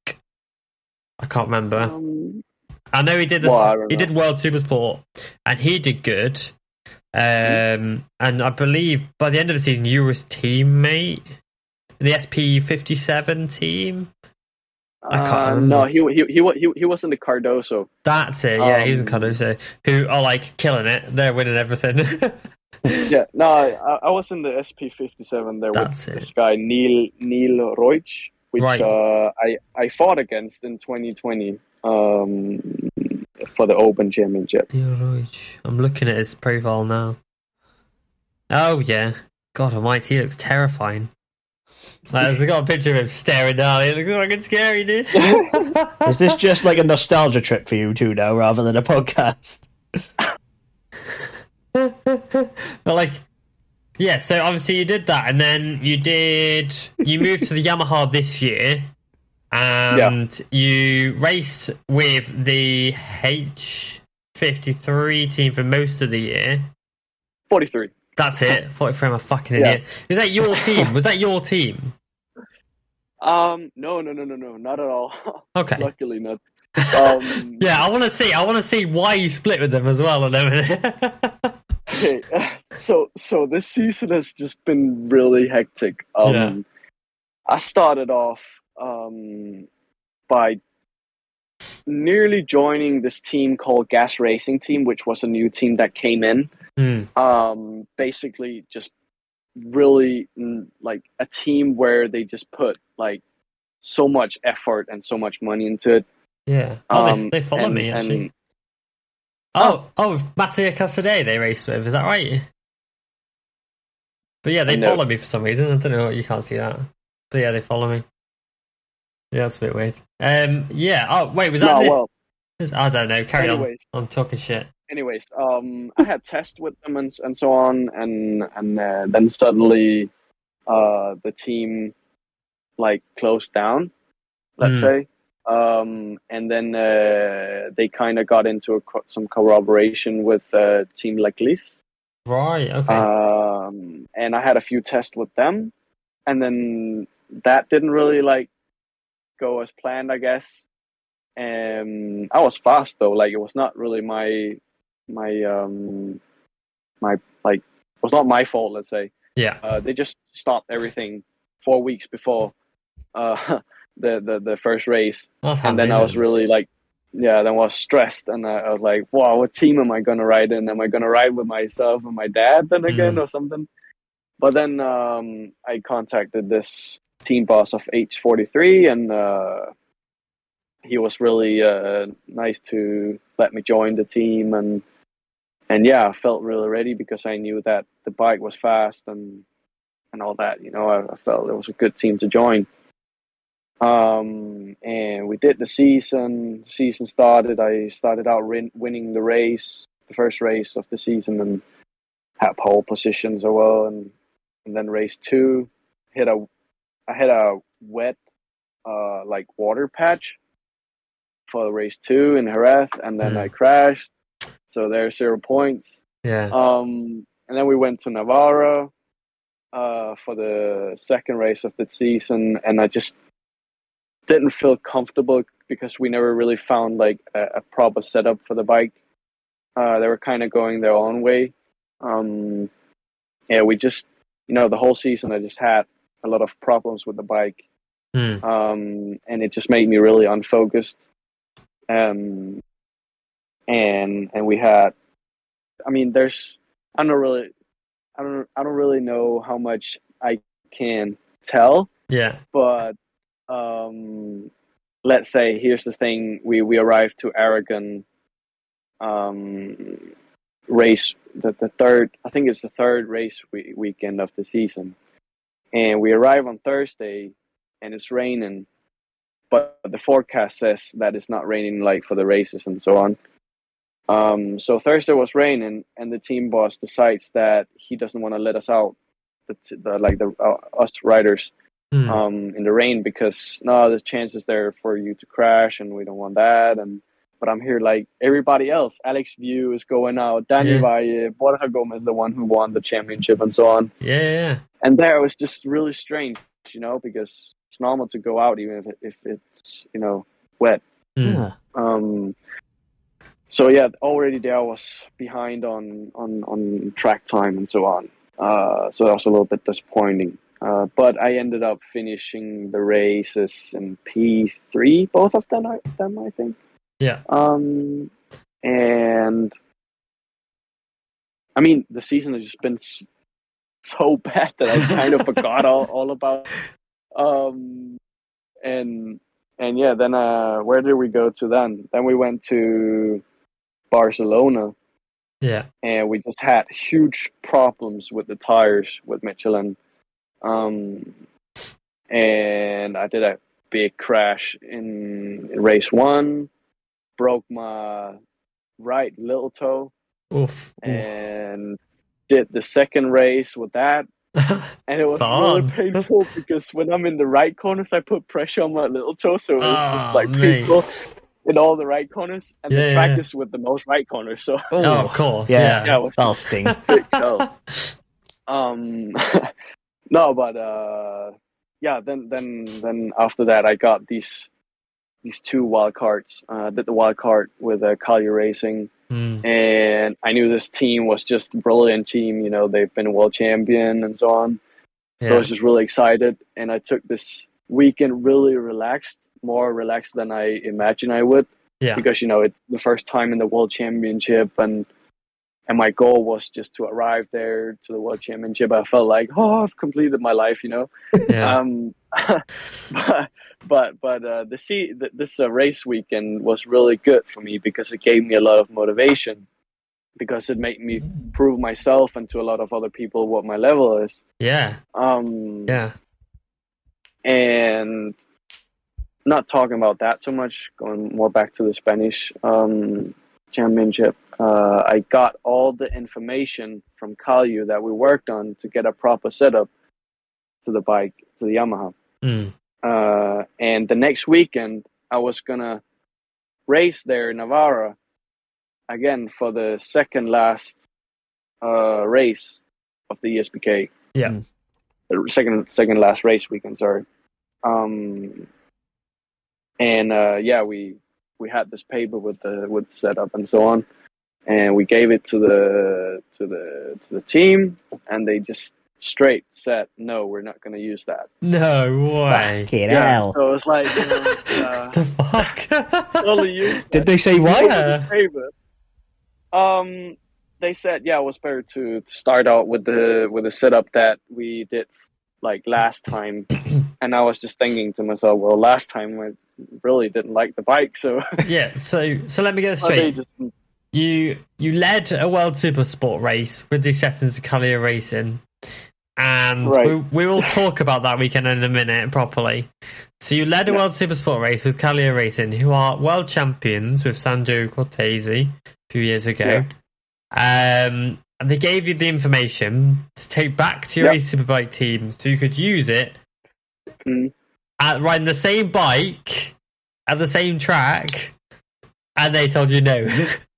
I can't remember. I know he did did World Supersport, and he did good. And I believe by the end of the season, you were his teammate in the SP57 team. I can't remember. No, he was in the Cardoso. That's it, yeah, he was in Cardoso. Who are like killing it? They're winning everything. Yeah, no, I was in the SP57 there with this guy Neil Royce, which I fought against in 2020 for the Open Championship. Neil Royce, I'm looking at his profile now. Oh yeah, God Almighty, he looks terrifying. I've got a picture of him staring down. He looks fucking scary, dude. Is this just like a nostalgia trip for you two now, rather than a podcast? But like, yeah. So obviously you did that, and then you moved to the Yamaha this year, and you raced with the H53 team for most of the year. 43. That's it. 43, I'm a fucking idiot. Yeah. Is that your team? Was that your team? No, not at all. Okay. Luckily not. I want to see why you split with them as well in a minute. Okay, so this season has just been really hectic. I started off by nearly joining this team called Gas Racing Team, which was a new team that came in. Basically, just really like a team where they just put like so much effort and so much money into it. Yeah. Oh, they follow me actually. And, Mattia Casadei they raced with, is that right? But yeah, they follow me for some reason. I don't know, you can't see that. But yeah, they follow me. Yeah, that's a bit weird. I don't know, carry on. I'm talking shit. Anyways, I had tests with them and so on, and then suddenly the team like closed down, let's say. And then they kind of got into some corroboration with Team Laclis. Right, okay. And I had a few tests with them. And then that didn't really like go as planned, I guess. I was fast though. Like it was not really it was not my fault, let's say. Yeah. They just stopped everything 4 weeks before the first race. And then I was really like, then I was stressed and I was like, wow, what team am I going to ride in? Am I going to ride with myself and my dad then again or something? But then I contacted this team boss of H43 and he was really nice to let me join the team. And yeah, I felt really ready because I knew that the bike was fast and all that. You know, I felt it was a good team to join. And we did the season. The season started. I started out winning the race, the first race of the season, and had pole positions as well. And then race two, I hit a wet like water patch for race two in Jerez, and then I crashed. So there's 0 points. Yeah. And then we went to Navarra for the second race of the season, and I just didn't feel comfortable because we never really found like a proper setup for the bike. They were kind of going their own way. We just, you know, the whole season I just had a lot of problems with the bike. And it just made me really unfocused. And we had, I mean, I don't really know how much I can tell. Yeah. But let's say here's the thing: we arrived to Aragon, race the third race weekend of the season, and we arrive on Thursday, and it's raining, but the forecast says that it's not raining like for the races and so on. So Thursday was raining, and the team boss decides that he doesn't want to let us out, us riders. In the rain because there's chances there for you to crash and we don't want that. But I'm here like everybody else. Alex View is going out. Danny Valle, Borja Gomez, the one who won the championship and so on. Yeah. And there it was just really strange, you know, because it's normal to go out even if it's, you know, wet. Yeah. So yeah, already there I was behind on track time and so on. So that was a little bit disappointing. But I ended up finishing the races in P3, both of them, I think. Yeah. And I mean, the season has just been so bad that I kind of forgot all about. And yeah, then where did we go to then? Then we went to Barcelona. Yeah. And we just had huge problems with the tires with Michelin. And I did a big crash in race one, broke my right little toe. Oof. And did the second race with that. And it was really painful because when I'm in the right corners, I put pressure on my little toe. So it was just like painful in all the right corners. And the track is with the most right corners. So. Oh, of course. Yeah. It was that'll sting. Big toe. No, but then after that, I got these two wild cards. Did the wild card with Kallio Racing, And I knew this team was just a brilliant team. You know, they've been world champion and so on. So I was just really excited. And I took this weekend really relaxed, more relaxed than I imagined I would. Yeah. Because, you know, it's the first time in the world championship. And my goal was just to arrive there to the world championship. I felt like, oh, I've completed my life, you know. Yeah. But this race weekend was really good for me because it gave me a lot of motivation, because it made me prove myself and to a lot of other people what my level is. Yeah. And not talking about that so much, going more back to the Spanish championship. I got all the information from Kallio that we worked on to get a proper setup to the bike, to the Yamaha. And the next weekend, I was going to race there in Navarra again for the second last race of the ESBK. Yeah. The second last race weekend, sorry. We had this paper with the setup and so on, and we gave it to the team, and they just straight said, "No, we're not going to use that." No way! Fucking hell! So it was like, you know, the fuck? Totally used. Did they say why? They said, "Yeah, it was better to start out with the setup that we did like last time." And I was just thinking to myself, well, last time I really didn't like the bike, so yeah. So let me get this straight. You led a World Supersport race with the settings of Kallio Racing, and right. we will talk about that weekend in a minute properly. So you led a World Supersport race with Kallio Racing, who are world champions with Sandro Cortese a few years ago. Yeah. And they gave you the information to take back to your Superbike team, so you could use it. Riding the same bike at the same track, and they told you no,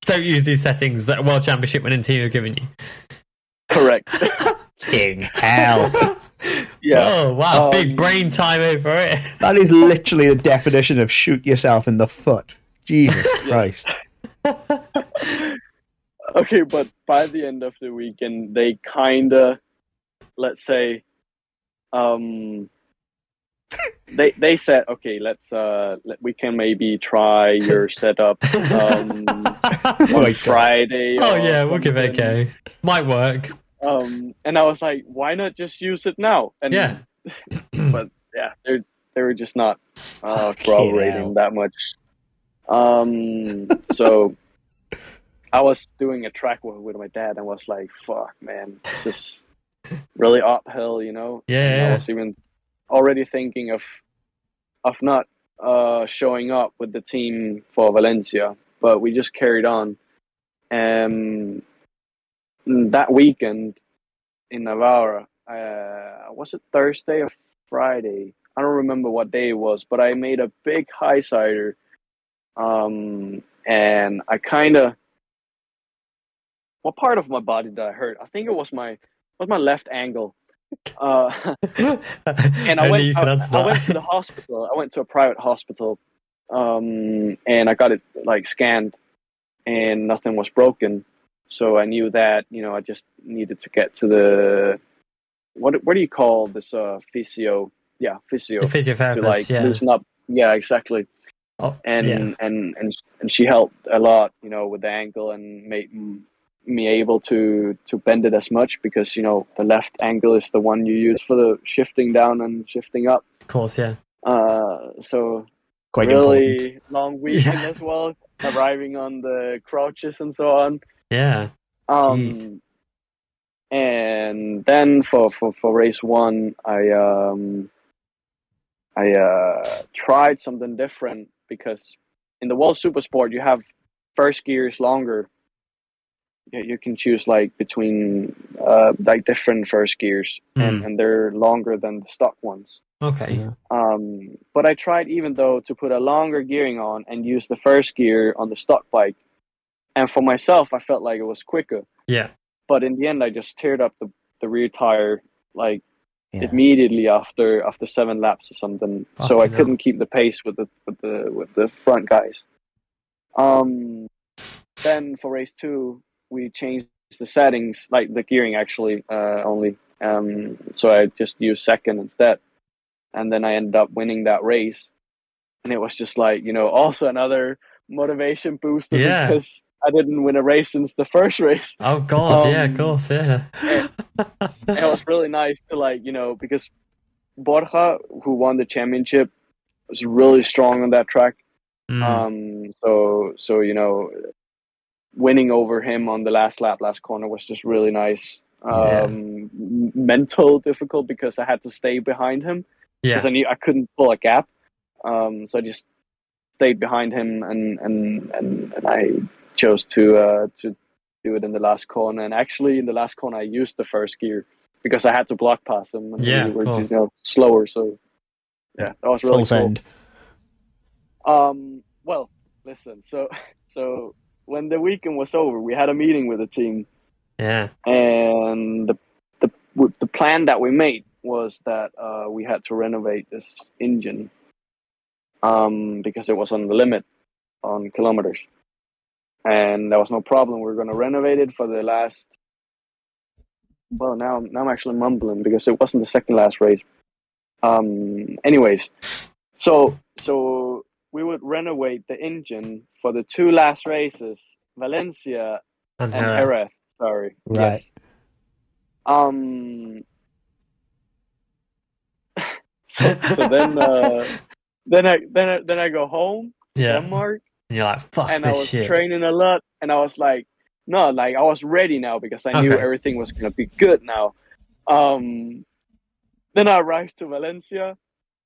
don't use these settings that a world championship winning team have given you. Correct. King hell. Yeah. Oh wow, big brain time over it. That is literally the definition of shoot yourself in the foot. Jesus Christ. Okay, but by the end of the weekend, they kinda, let's say, They said, okay, we can maybe try your setup on Friday. Oh yeah, we'll give it a go. Might work. And I was like, why not just use it now? And but yeah, they were just not corroborating that much. So I was doing a track work with my dad and was like, fuck man, this is really uphill, you know? Yeah. And I was even already thinking of not showing up with the team for Valencia, but we just carried on. That weekend in Navarra, was it Thursday or Friday? I don't remember what day it was, but I made a big high-sider, and I kind of... What part of my body did I hurt? I think it was my left ankle. And I went to the hospital. I went to a private hospital, and I got it like scanned, and nothing was broken. So I knew that, you know, I just needed to get to the what do you call this physio? Yeah, physio. The physiotherapist. To, like, loosen up. Yeah, exactly. Oh, and she helped a lot, you know, with the ankle and made me able to bend it as much, because you know the left angle is the one you use for the shifting down and shifting up. Of course, yeah. So quite really important. Long weekend as well. Arriving on the crouches and so on. Yeah. And then for race one, I tried something different, because in the World Supersport you have first gear is longer. You can choose like between different first gears, and they're longer than the stock ones. Okay. Yeah. But I tried even though to put a longer gearing on and use the first gear on the stock bike, and for myself I felt like it was quicker. Yeah. But in the end I just teared up the rear tire like immediately after 7 laps or something. Oh, so I couldn't keep the pace with the front guys. Then for race two, we changed the settings, like the gearing actually only. So I just used second instead. And then I ended up winning that race. And it was just like, you know, also another motivation booster because I didn't win a race since the first race. Oh, God. Yeah, of course. Yeah. It was really nice to, like, you know, because Borja, who won the championship, was really strong on that track. So, you know, winning over him on the last lap, last corner was just really nice. Mental difficult because I had to stay behind him because I couldn't pull a gap. So I just stayed behind him, and I chose to do it in the last corner. And actually, in the last corner, I used the first gear because I had to block past him. And we were you know, slower, so that was really cool. Well, listen. So when the weekend was over, we had a meeting with the team. And the plan that we made was that we had to renovate this engine because it was on the limit on kilometers, and there was no problem. We were going to renovate it for the last. Well, now I'm actually mumbling because it wasn't the second last race. Anyways, so we would renovate the engine for the two last races, Valencia and Jerez. Sorry. Right. Yes. So then I go home. Denmark. And you're like, fuck this shit. And I was training a lot, and I was like, no, like I was ready now because I knew everything was gonna be good now. Then I arrived to Valencia.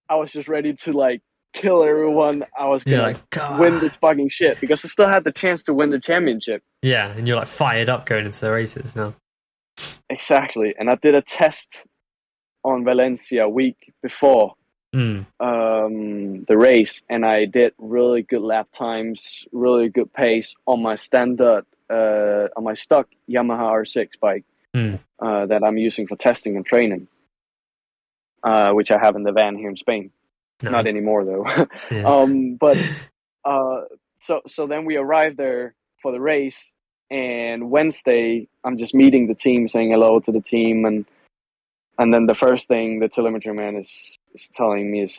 I was just ready to like kill everyone. I was gonna win this fucking shit because I still had the chance to win the championship. Yeah, and you're like fired up going into the races now. Exactly, and I did a test on Valencia a week before the race, and I did really good lap times, really good pace on my standard, on my stock Yamaha R6 bike that I'm using for testing and training, which I have in the van here in Spain. Nice. Not anymore though. So then we arrived there for the race, and Wednesday I'm just meeting the team, saying hello to the team, and then the first thing the telemetry man is telling me is,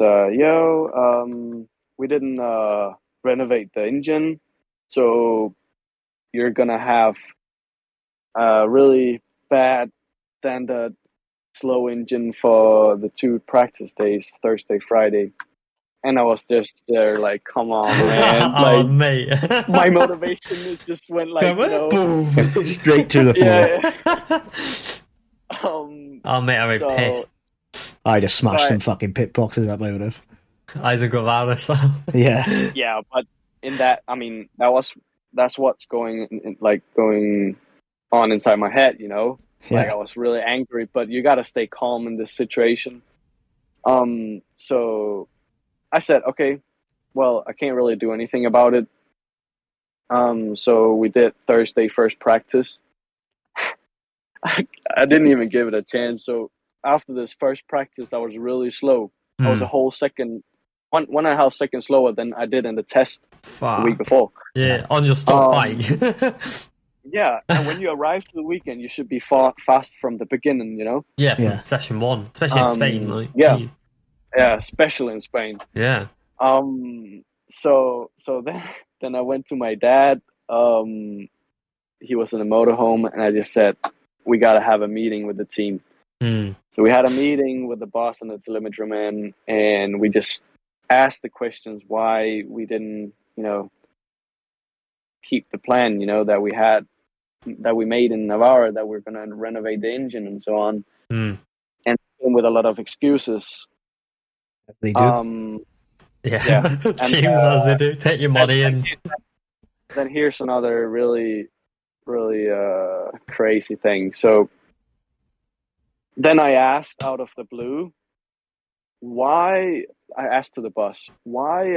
we didn't renovate the engine, so you're gonna have a really bad standard slow engine for the two practice days, Thursday, Friday. And I was just there like, come on, man. Like, oh, mate. My motivation just went like, boom. Straight to the floor. Yeah. Oh, mate, I would be pissed. I'd have smashed some fucking pit boxes up, I would have. I'd have got out of stuff. Yeah. Yeah, but in that, I mean, that's what's going on inside my head, you know? Yeah. Like I was really angry, but you gotta stay calm in this situation. So I said, okay, well, I can't really do anything about it. So we did Thursday first practice. I didn't even give it a chance. So after this first practice, I was really slow. I was a whole second, one and a half second slower than I did in the test the week before. Yeah, on your stock bike. Yeah, and when you arrive to the weekend, you should be fast from the beginning, you know? Yeah, session one, especially in Spain. Like, yeah, especially in Spain. Yeah. So then I went to my dad. He was in a motorhome, and I just said, we got to have a meeting with the team. So we had a meeting with the boss and the telemetry man, and we just asked the questions why we didn't, you know, keep the plan, you know, that we had, that we made in Navarra, that we're going to renovate the engine and so on, and with a lot of excuses. They do. Seems as they do. Take your money and then here's another really, really crazy thing. So then I asked out of the blue, I asked to the boss, why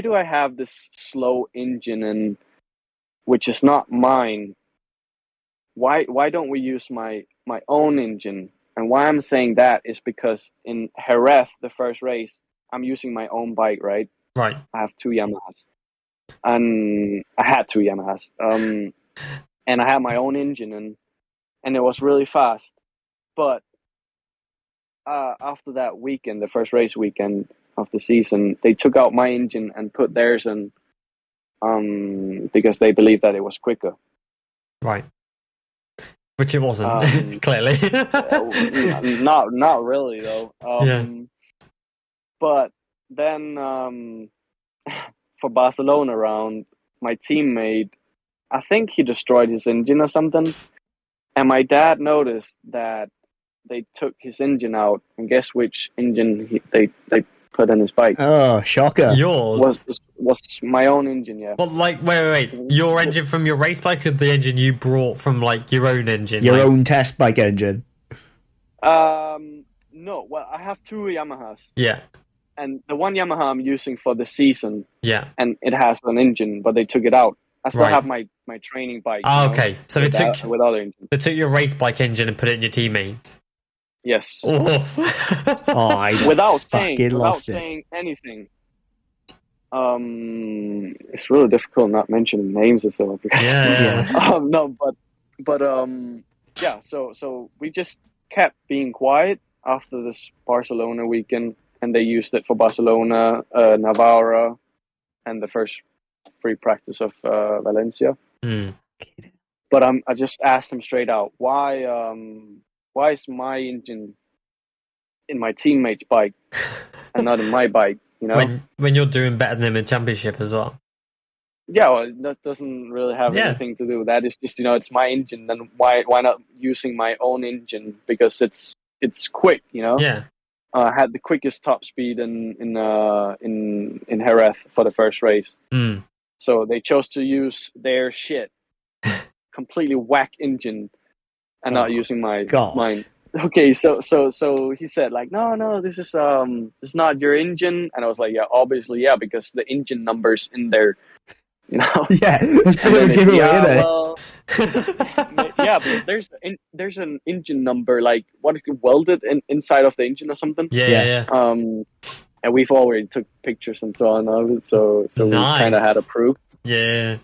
do I have this slow engine and which is not mine? Why don't we use my own engine? And why I'm saying that is because in Jerez, the first race, I'm using my own bike, right? Right. I have two Yamahas. And I had two Yamahas. And I had my own engine, and it was really fast. But after that weekend, the first race weekend of the season, they took out my engine and put theirs in, because they believed that it was quicker. Right. Which it wasn't, clearly. Not really, though. Yeah. But then for Barcelona round, my teammate, I think he destroyed his engine or something. And my dad noticed that they took his engine out. And guess which engine they put in his bike? Oh, shocker. Yours? Was my own engine, yeah. Well, like, wait. Your engine from your race bike, or the engine you brought from, like, your own engine? Your own test bike engine? No, well, I have two Yamahas. Yeah. And the one Yamaha I'm using for the season. Yeah. And it has an engine, but they took it out. I still have my training bike. Oh, okay. So they took your race bike engine and put it in your teammates. Yes. Oh. Without saying anything. It's really difficult not mentioning names or so. Yeah. Yeah. So we just kept being quiet after this Barcelona weekend, and they used it for Barcelona, Navarra, and the first free practice of Valencia. But I just asked him straight out, why is my engine in my teammate's bike and not in my bike, you know, when you're doing better than them in championship as well? Yeah, well, that doesn't really have anything to do with that. It's just, you know, it's my engine, then why not using my own engine, because it's quick, you know. Yeah. I had the quickest top speed in Jerez for the first race. So they chose to use their shit, completely whack engine, and not using mine. Okay, so he said, like, no, this is it's not your engine, and I was like, yeah, obviously, yeah, because the engine number's in there, you know. Yeah, that's pretty giveaway, yeah, because there's an engine number, like, what if you welded inside of the engine or something? Yeah. And we've already took pictures and so on of it, so nice. We kind of had a proof. Yeah.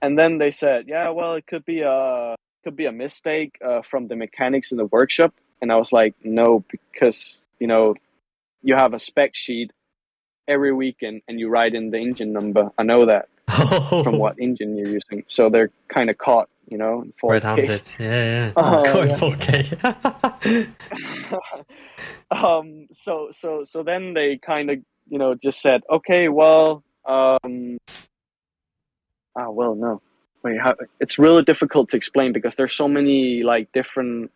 And then they said, yeah, well, it could be a mistake from the mechanics in the workshop. And I was like, no, because, you know, you have a spec sheet every weekend and you write in the engine number. I know that from what engine you're using. So they're kind of caught, you know, in 4K. Red-handed, yeah. Caught in 4K. So then they kind of, you know, just said, okay, well, no. Wait, it's really difficult to explain because there's so many, like, different...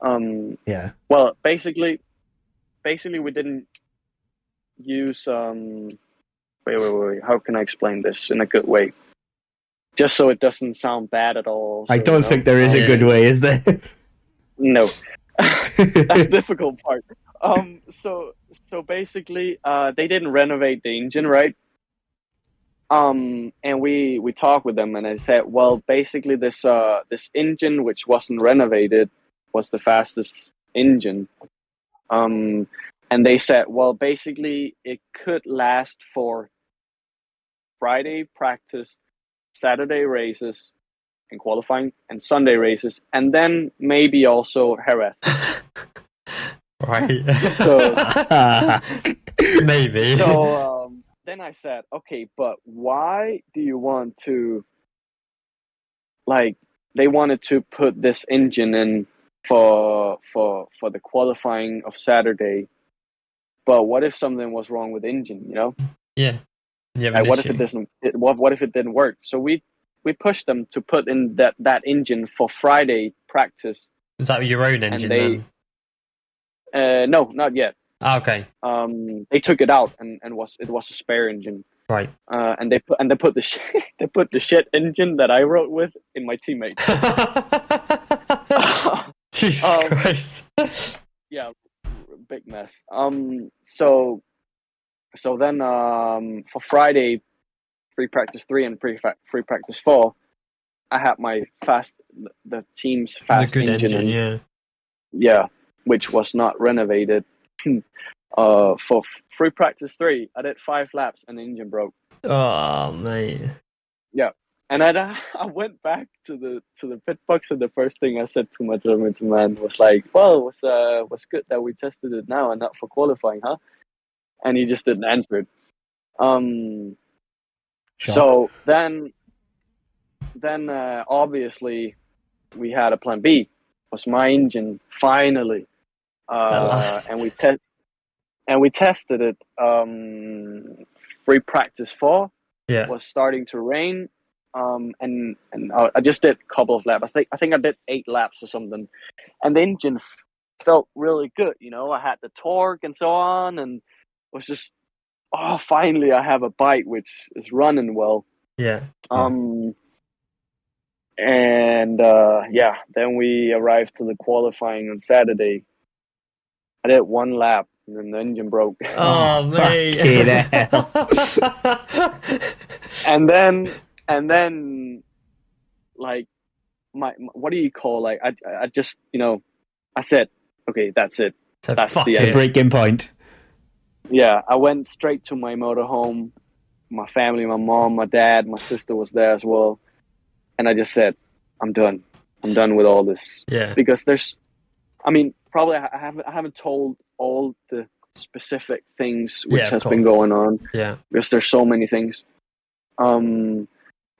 Well, basically we didn't use... Wait. How can I explain this in a good way? Just so it doesn't sound bad at all. So, I don't think there is a good way, is there? No. That's the difficult part. So basically, they didn't renovate the engine, right? And we talked with them, and I said, well, basically this engine, which wasn't renovated, was the fastest engine. And they said, well, basically it could last for Friday practice, Saturday races and qualifying, and Sunday races, and then maybe also Jerez. Right. Maybe. So then I said, okay, but why do you want to, like, they wanted to put this engine in for the qualifying of Saturday, but what if something was wrong with the engine, you know? Yeah. Yeah. Like, what if it didn't work? So we pushed them to put in that engine for Friday practice. Is that your own engine? No, not yet. Oh, okay. They took it out and it was a spare engine. Right. And they put the shit engine that I rode with in my teammate. Jesus Christ. Yeah, big mess. So then for Friday free practice 3 and free practice 4, I had the team's fast engine. Yeah. Yeah, which was not renovated. for free practice three. I did 5 laps and the engine broke. Oh man. Yeah. And I went back to the pit box, and the first thing I said to my telemetry man was like, "Well, what's good that we tested it now and not for qualifying, huh?" And he just didn't answer it. Shock. So then obviously we had a plan B. Was my engine finally, and we tested it. Free practice 4. Yeah. It was starting to rain. And I just did a couple of laps. I think I did 8 laps or something, and the engine felt really good. You know, I had the torque and so on, and it was just, oh, finally I have a bike which is running well. Yeah. And then we arrived to the qualifying on Saturday. I did 1 lap, and then the engine broke. Oh man! And then, like, my what do you call, like, I just, you know, I said, okay, that's it. That's the breaking point. Yeah, I went straight to my motorhome. My family, my mom, my dad, my sister was there as well. And I just said, I'm done. I'm done with all this. Yeah. Because probably I haven't told all the specific things which has been going on. Yeah. Because there's so many things.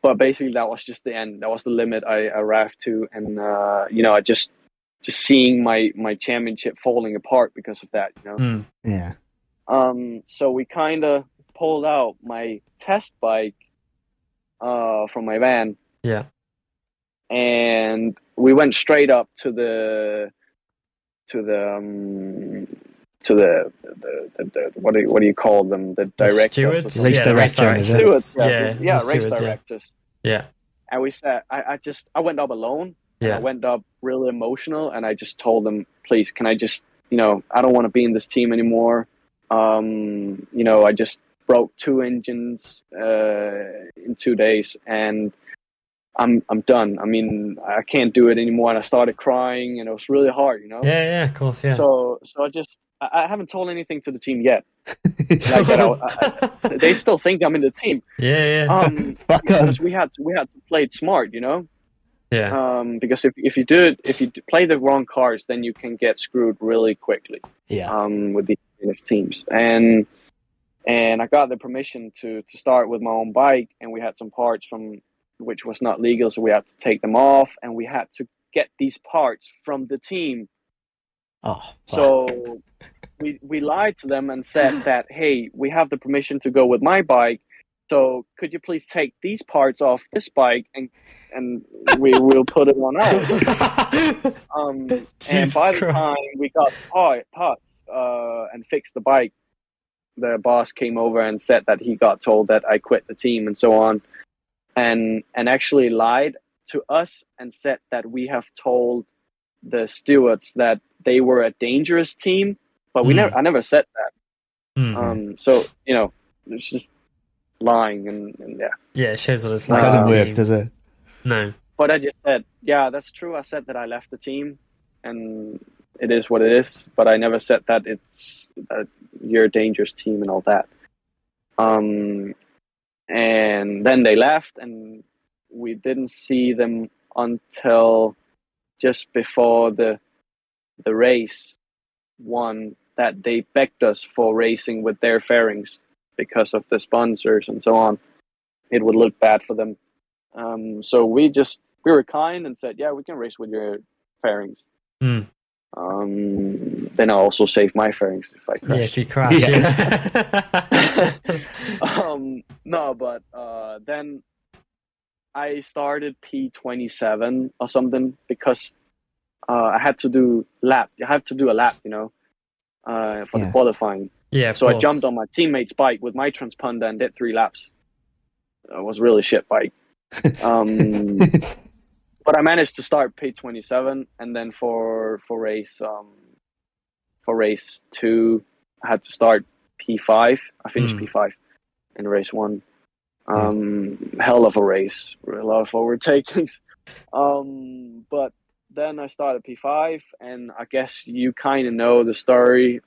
But basically, that was just the end. That was the limit I arrived to, and I just seeing my championship falling apart because of that. You know. Mm. Yeah. So we kind of pulled out my test bike from my van. Yeah. And we went straight up to the what do you call them? The directors, stewards. Race directors. Yeah. And we said, I went up alone. Yeah. I went up really emotional, and I just told them, please, can I just, I don't want to be in this team anymore. I just broke 2 engines in 2 days, and I'm done. I mean, I can't do it anymore. And I started crying, and it was really hard, Yeah, of course, yeah. So I just. I haven't told anything to the team yet. They still think I'm in the team. Yeah, yeah. Because we had to play it smart, Yeah. Because if you play the wrong cards, then you can get screwed really quickly. Yeah. With the teams, and I got the permission to start with my own bike, and we had some parts from which was not legal, so we had to take them off, and we had to get these parts from the team. Oh, fuck. So we lied to them and said that, hey, we have the permission to go with my bike, so could you please take these parts off this bike and we will put it on ours. And by the time we got parts and fixed the bike, the boss came over and said that he got told that I quit the team and so on, and actually lied to us and said that we have told the stewards that they were a dangerous team, but I never said that. Mm. So it's just lying and yeah. Yeah, it shows what it's like. It doesn't work, does it? No. But I just said, yeah, that's true. I said that I left the team, and it is what it is. But I never said that you're a dangerous team and all that. And then they left, and we didn't see them until just before the race one, that they begged us for racing with their fairings because of the sponsors and so on. It would look bad for them. So we were kind and said, yeah, we can race with your fairings. Mm. Then I also save my fairings if I crash. Yeah, if you crash. Yeah. Then I started P27 or something because I had to do a lap, for the qualifying. Yeah. So I jumped on my teammate's bike with my transponder and did 3 laps. It was really shit bike. But I managed to start P27, and then for race 2, I had to start P5. I finished P5 in race 1. Hell of a race, a lot of overtakings. But then I started P5, and I guess you kind of know the story.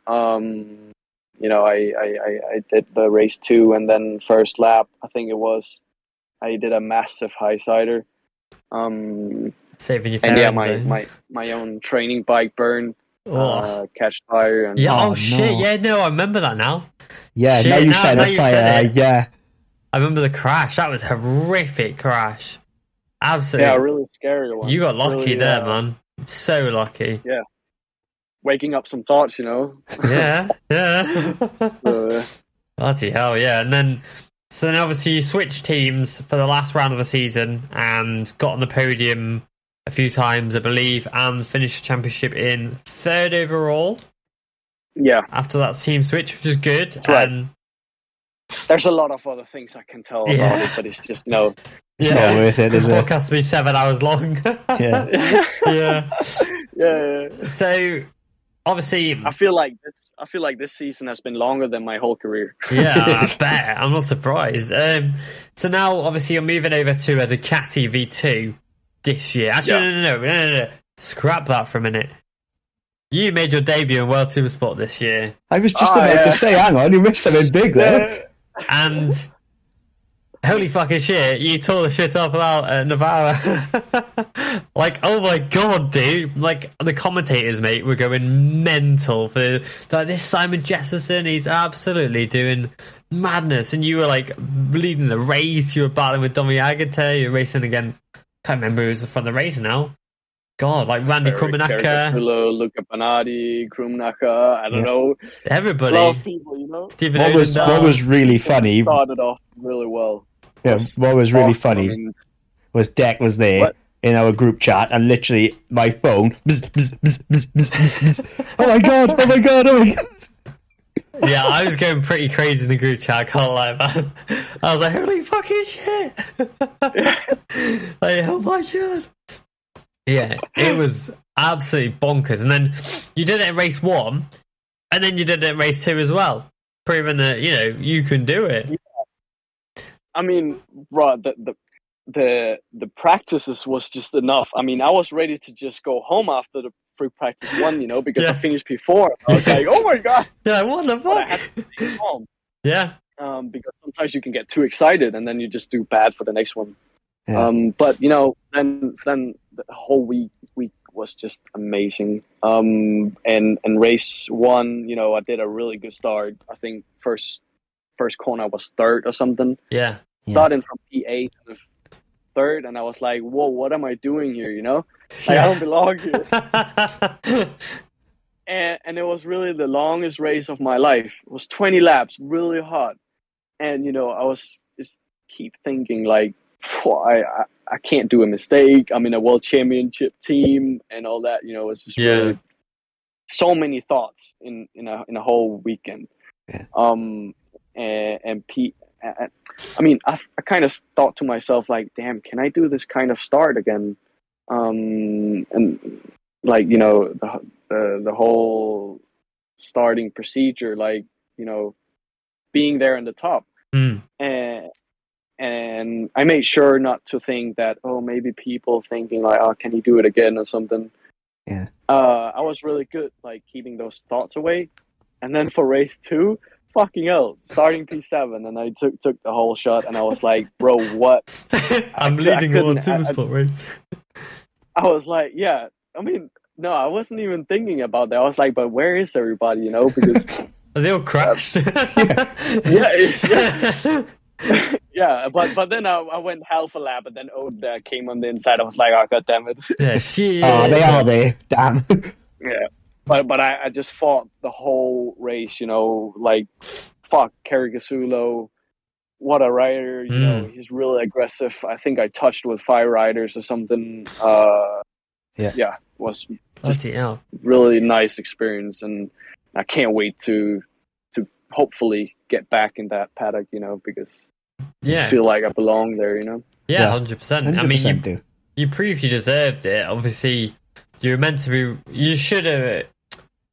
you know, I did the race two, and then first lap, I think it was, I did a massive high sider. Saving your fans, and yeah, my own training bike burned, catch fire, and yeah, oh shit, no. Yeah, no, I remember that now. Yeah, shit, now you set a fire. Yeah, I remember the crash. That was a horrific crash. Absolutely, yeah, really scary one. You got lucky really, there, man. So lucky. Yeah. Waking up some thoughts, you know. Yeah, yeah. Bloody hell, yeah. And then, so then obviously you switched teams for the last round of the season and got on the podium a few times, I believe, and finished the championship in third overall. Yeah. After that team switch, which is good. That's right. There's a lot of other things I can tell about it, but it's just no... It's not worth it, is it? This podcast will be 7 hours long. Yeah. Yeah. Yeah. So... Obviously, I feel like this season has been longer than my whole career. Yeah, I bet. I'm not surprised. So now, obviously, you're moving over to a Ducati V2 this year. Actually, no. Scrap that for a minute. You made your debut in World Supersport this year. I was just about to say, hang on, you missed something big there. And holy fucking shit, you tore the shit up about Navarra. Like, oh my god, dude. Like, the commentators, mate, were going mental for like, this Simon Jespersen, he's absolutely doing madness. And you were, like, leading the race. You were battling with Dominique Aegerter. You were racing against... can't remember who's in front of the race now. God, like Randy Krummenacher. Luca Banardi, Krummenacher, I don't know. Everybody. A lot of people, you know? What was really funny... started off really well. Yeah, what was really funny was Deck was there in our group chat, and literally my phone. Bzz, bzz, bzz, bzz, bzz, bzz. Oh my god! Oh my god! Oh my god! Yeah, I was going pretty crazy in the group chat. I can't lie, man. I was like, "Holy fucking shit!" Like, oh my god! Yeah, it was absolutely bonkers. And then you did it in race one, and then you did it in race two as well, proving that you know you can do it. Yeah. I mean, bro, the practices was just enough. I mean, I was ready to just go home after the free practice one, you know, because I finished before. I was like, oh my god, yeah, what the fuck? I had to stay home. Yeah, because sometimes you can get too excited and then you just do bad for the next one. Yeah. But you know, then the whole week was just amazing. And race one, you know, I did a really good start. I think first corner was third or something. Yeah. Starting from P8 to the third, and I was like, whoa, what am I doing here, you know? Like, I don't belong here. and it was really the longest race of my life. It was 20 laps, really hard. And, you know, I was just keep thinking, like, I can't do a mistake. I'm in a world championship team and all that, you know. It's just really so many thoughts in a whole weekend. Yeah. I kind of thought to myself, like, damn, can I do this kind of start again? And like, you know, the whole starting procedure, like, you know, being there in the top. And I made sure not to think that, oh, maybe people thinking like, oh, can he do it again or something? Yeah. I was really good, like, keeping those thoughts away. And then for race two, fucking hell, starting P7, and I took the whole shot, and I was like, bro, what? I'm leading all the Supersport race. I was like, yeah, I mean, no, I wasn't even thinking about that. I was like, but where is everybody, you know, because... they all crashed. But then I went half a lap, and then Oda came on the inside. I was like, oh, god damn it. Yeah, shit. Oh, they are there, damn. Yeah. But I just fought the whole race, you know, like, fuck, Kerry Gasulo, what a rider, you know, he's really aggressive. I think I touched with 5 riders or something. It was just really nice experience, and I can't wait to hopefully get back in that paddock, you know, because I feel like I belong there, you know? Yeah, 100%. I mean, you proved you deserved it, obviously. You were meant to be...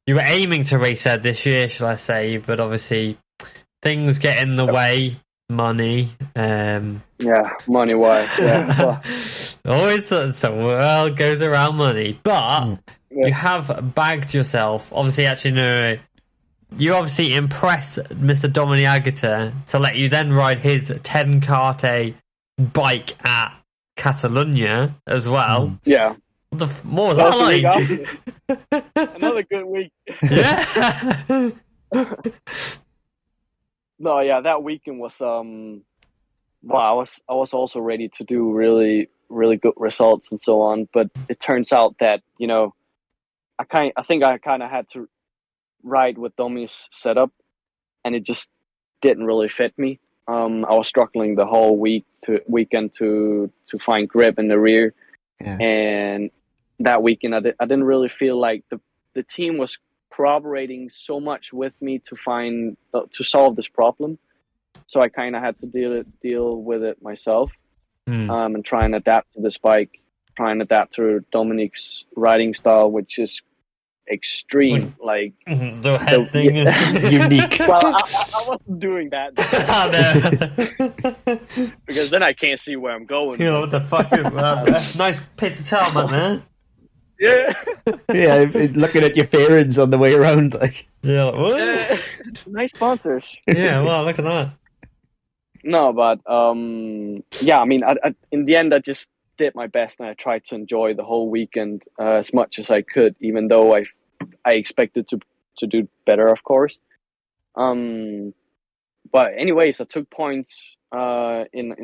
You were aiming to race there this year, shall I say, but obviously things get in the way. Money. Money-wise. Yeah. Always the world goes around money, but you have bagged yourself. Obviously, actually, no, You obviously impress Mr. Dominique Aegerter to let you then ride his 10-carte bike at Catalunya as well. Yeah. What the more was that like? Another good week. Yeah. No, yeah, that weekend was wow. I was also ready to do really good results and so on, but it turns out that I think I had to ride with Domi's setup, and it just didn't really fit me. I was struggling the whole weekend to find grip in the rear, yeah. And that weekend I didn't really feel like the team was cooperating so much with me to solve this problem. So I kind of had to deal with it myself, and try and adapt to this bike, try and adapt to Dominique's riding style, which is extreme, like the head thing, yeah. Unique. Well, I wasn't doing that because then I can't see where I'm going. You know what the fuck? Nice piece of helmet, man. Yeah, yeah. Looking at your fairings on the way around, like, yeah, like, what? Nice sponsors. Yeah, well, look at that. No, but yeah. I mean, I in the end, I just did my best, and I tried to enjoy the whole weekend as much as I could, even though I expected to do better, of course. But anyways, I took points in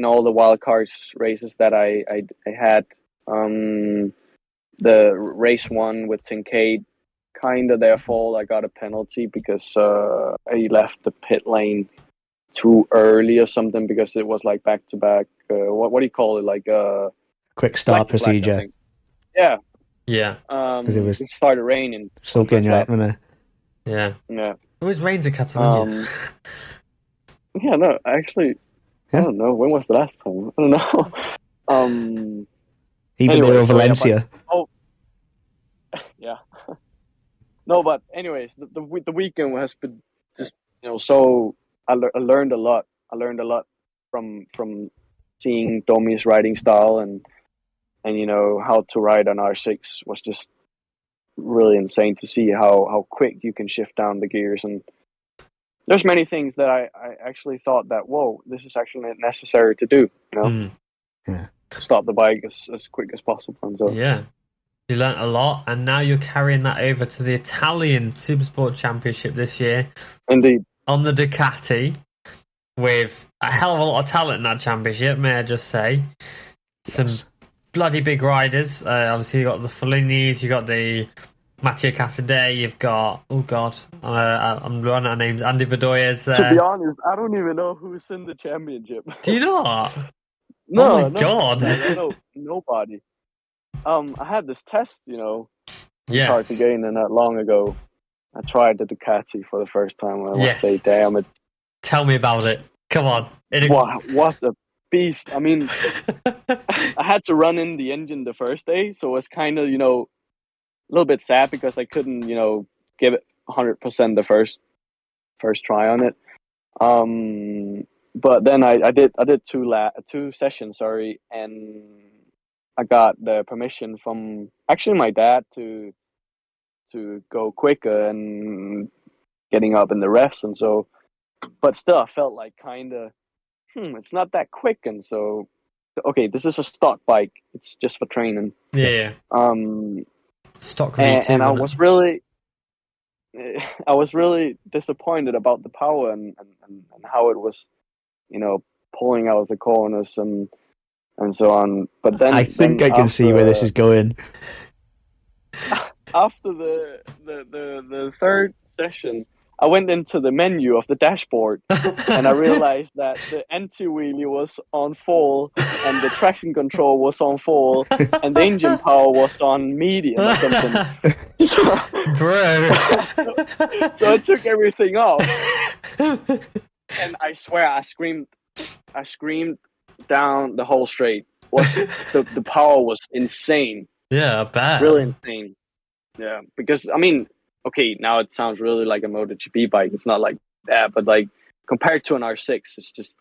all the wild cards races that I had. The race one with Tinkade, kind of their fault. I got a penalty because I left the pit lane too early or something, because it was like back-to-back. What do you call it? Like a quick start procedure. Yeah. Yeah. Because it started raining. So getting you out, wasn't it? Yeah. Yeah. It always rains in Catalonia. Yeah, no, actually, yeah. I don't know. When was the last time? I don't know. Even though Valencia. Yeah. No, but anyways, the weekend has been just, so I learned a lot. I learned a lot from seeing Domi's riding style and how to ride on R6 was just really insane to see how quick you can shift down the gears. And there's many things that I actually thought that, whoa, this is actually necessary to do, Yeah. Stop the bike as quick as possible. And so, yeah. You learnt a lot, and now you're carrying that over to the Italian Supersport Championship this year. Indeed. On the Ducati, with a hell of a lot of talent in that championship, may I just say. Some bloody big riders. Obviously, you've got the Fellinis, you've got the Matteo Casadei, you've got, oh God, I'm running out of names, Andy Bedoyes. To be honest, I don't even know who's in the championship. Do you not? No, oh my God. No, nobody. I had this test, tried to get in and not long ago. I tried the Ducati for the first time, and I would say, damn it. Tell me about it. Come on. What a beast. I mean, I had to run in the engine the first day, so it was kind of, a little bit sad because I couldn't, give it 100% the first try on it. But then I did two sessions, and I got the permission from actually my dad to go quicker and getting up in the refs, and so, but still I felt like kind of, it's not that quick, and so, okay, this is a stock bike, it's just for training. Yeah. Stock V2, and I was really disappointed about the power and how it was, pulling out of the corners and so on. But then I think I can see where this is going. After the third session, I went into the menu of the dashboard and I realized that the anti-wheelie was on full and the traction control was on full and the engine power was on medium or something. Bro. So I took everything off. And I swear I screamed down the whole straight. The power was insane. Yeah, bad. Really insane. Yeah, because, I mean, okay, now it sounds really like a MotoGP bike. It's not like that, but like compared to an R6, it's just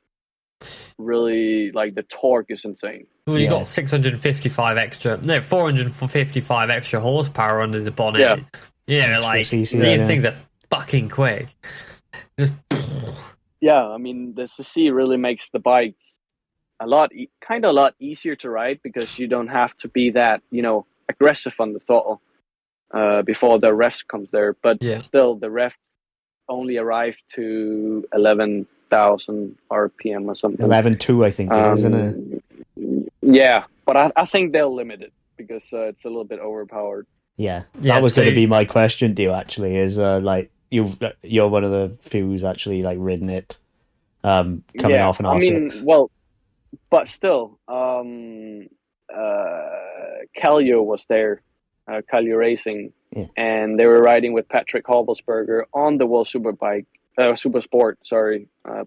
really like the torque is insane. Well, you got 455 extra horsepower under the bonnet. Yeah, like these things are fucking quick. Just yeah, I mean, the CC really makes the bike a lot easier to ride, because you don't have to be that, you know, aggressive on the throttle before the ref comes there. But yeah, still, the ref only arrived to 11,000 RPM or something. 11.2, I think, isn't it? Yeah, but I think they'll limit it, because it's a little bit overpowered. Yeah, that was going to be my question to you, actually, is like, you're one of the few who's actually like ridden it coming off an R6. I mean, well, but still, Kallio was there, Kallio Racing, and they were riding with Patrick Hobelsberger on the World Superbike, Super Sport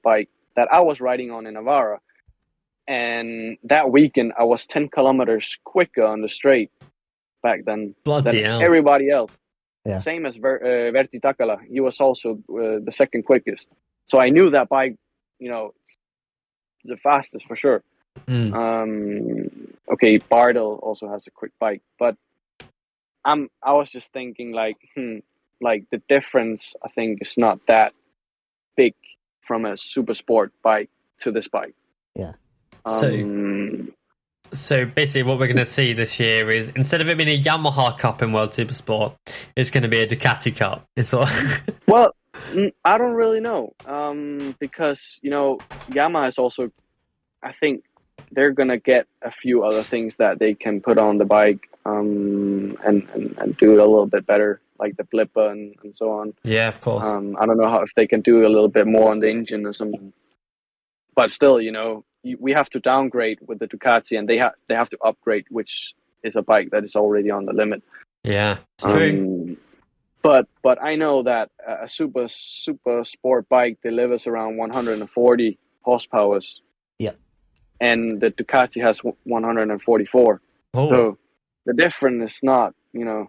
bike that I was riding on in Navarra. And that weekend, I was 10 kilometers quicker on the straight back then than everybody else. Yeah. Same as Vertti Takala. He was also the second quickest. So I knew that bike, you know, the fastest for sure. Mm. Okay, Bardel also has a quick bike, but I was just thinking like, like the difference, I think, is not that big from a super sport bike to this bike. Yeah. So basically what we're going to see this year is, instead of it being a Yamaha Cup in World Supersport, it's going to be a Ducati Cup. Well, I don't really know, because, you know, Yamaha is also, I think they're going to get a few other things that they can put on the bike and do it a little bit better, like the blipper and so on. Yeah, of course. I don't know if they can do a little bit more on the engine or something. But still, you know, we have to downgrade with the Ducati, and they have to upgrade, which is a bike that is already on the limit. Yeah, it's true. But I know that a super sport bike delivers around 140 horsepower. Yeah, and the Ducati has 144. Oh. So the difference is not, you know,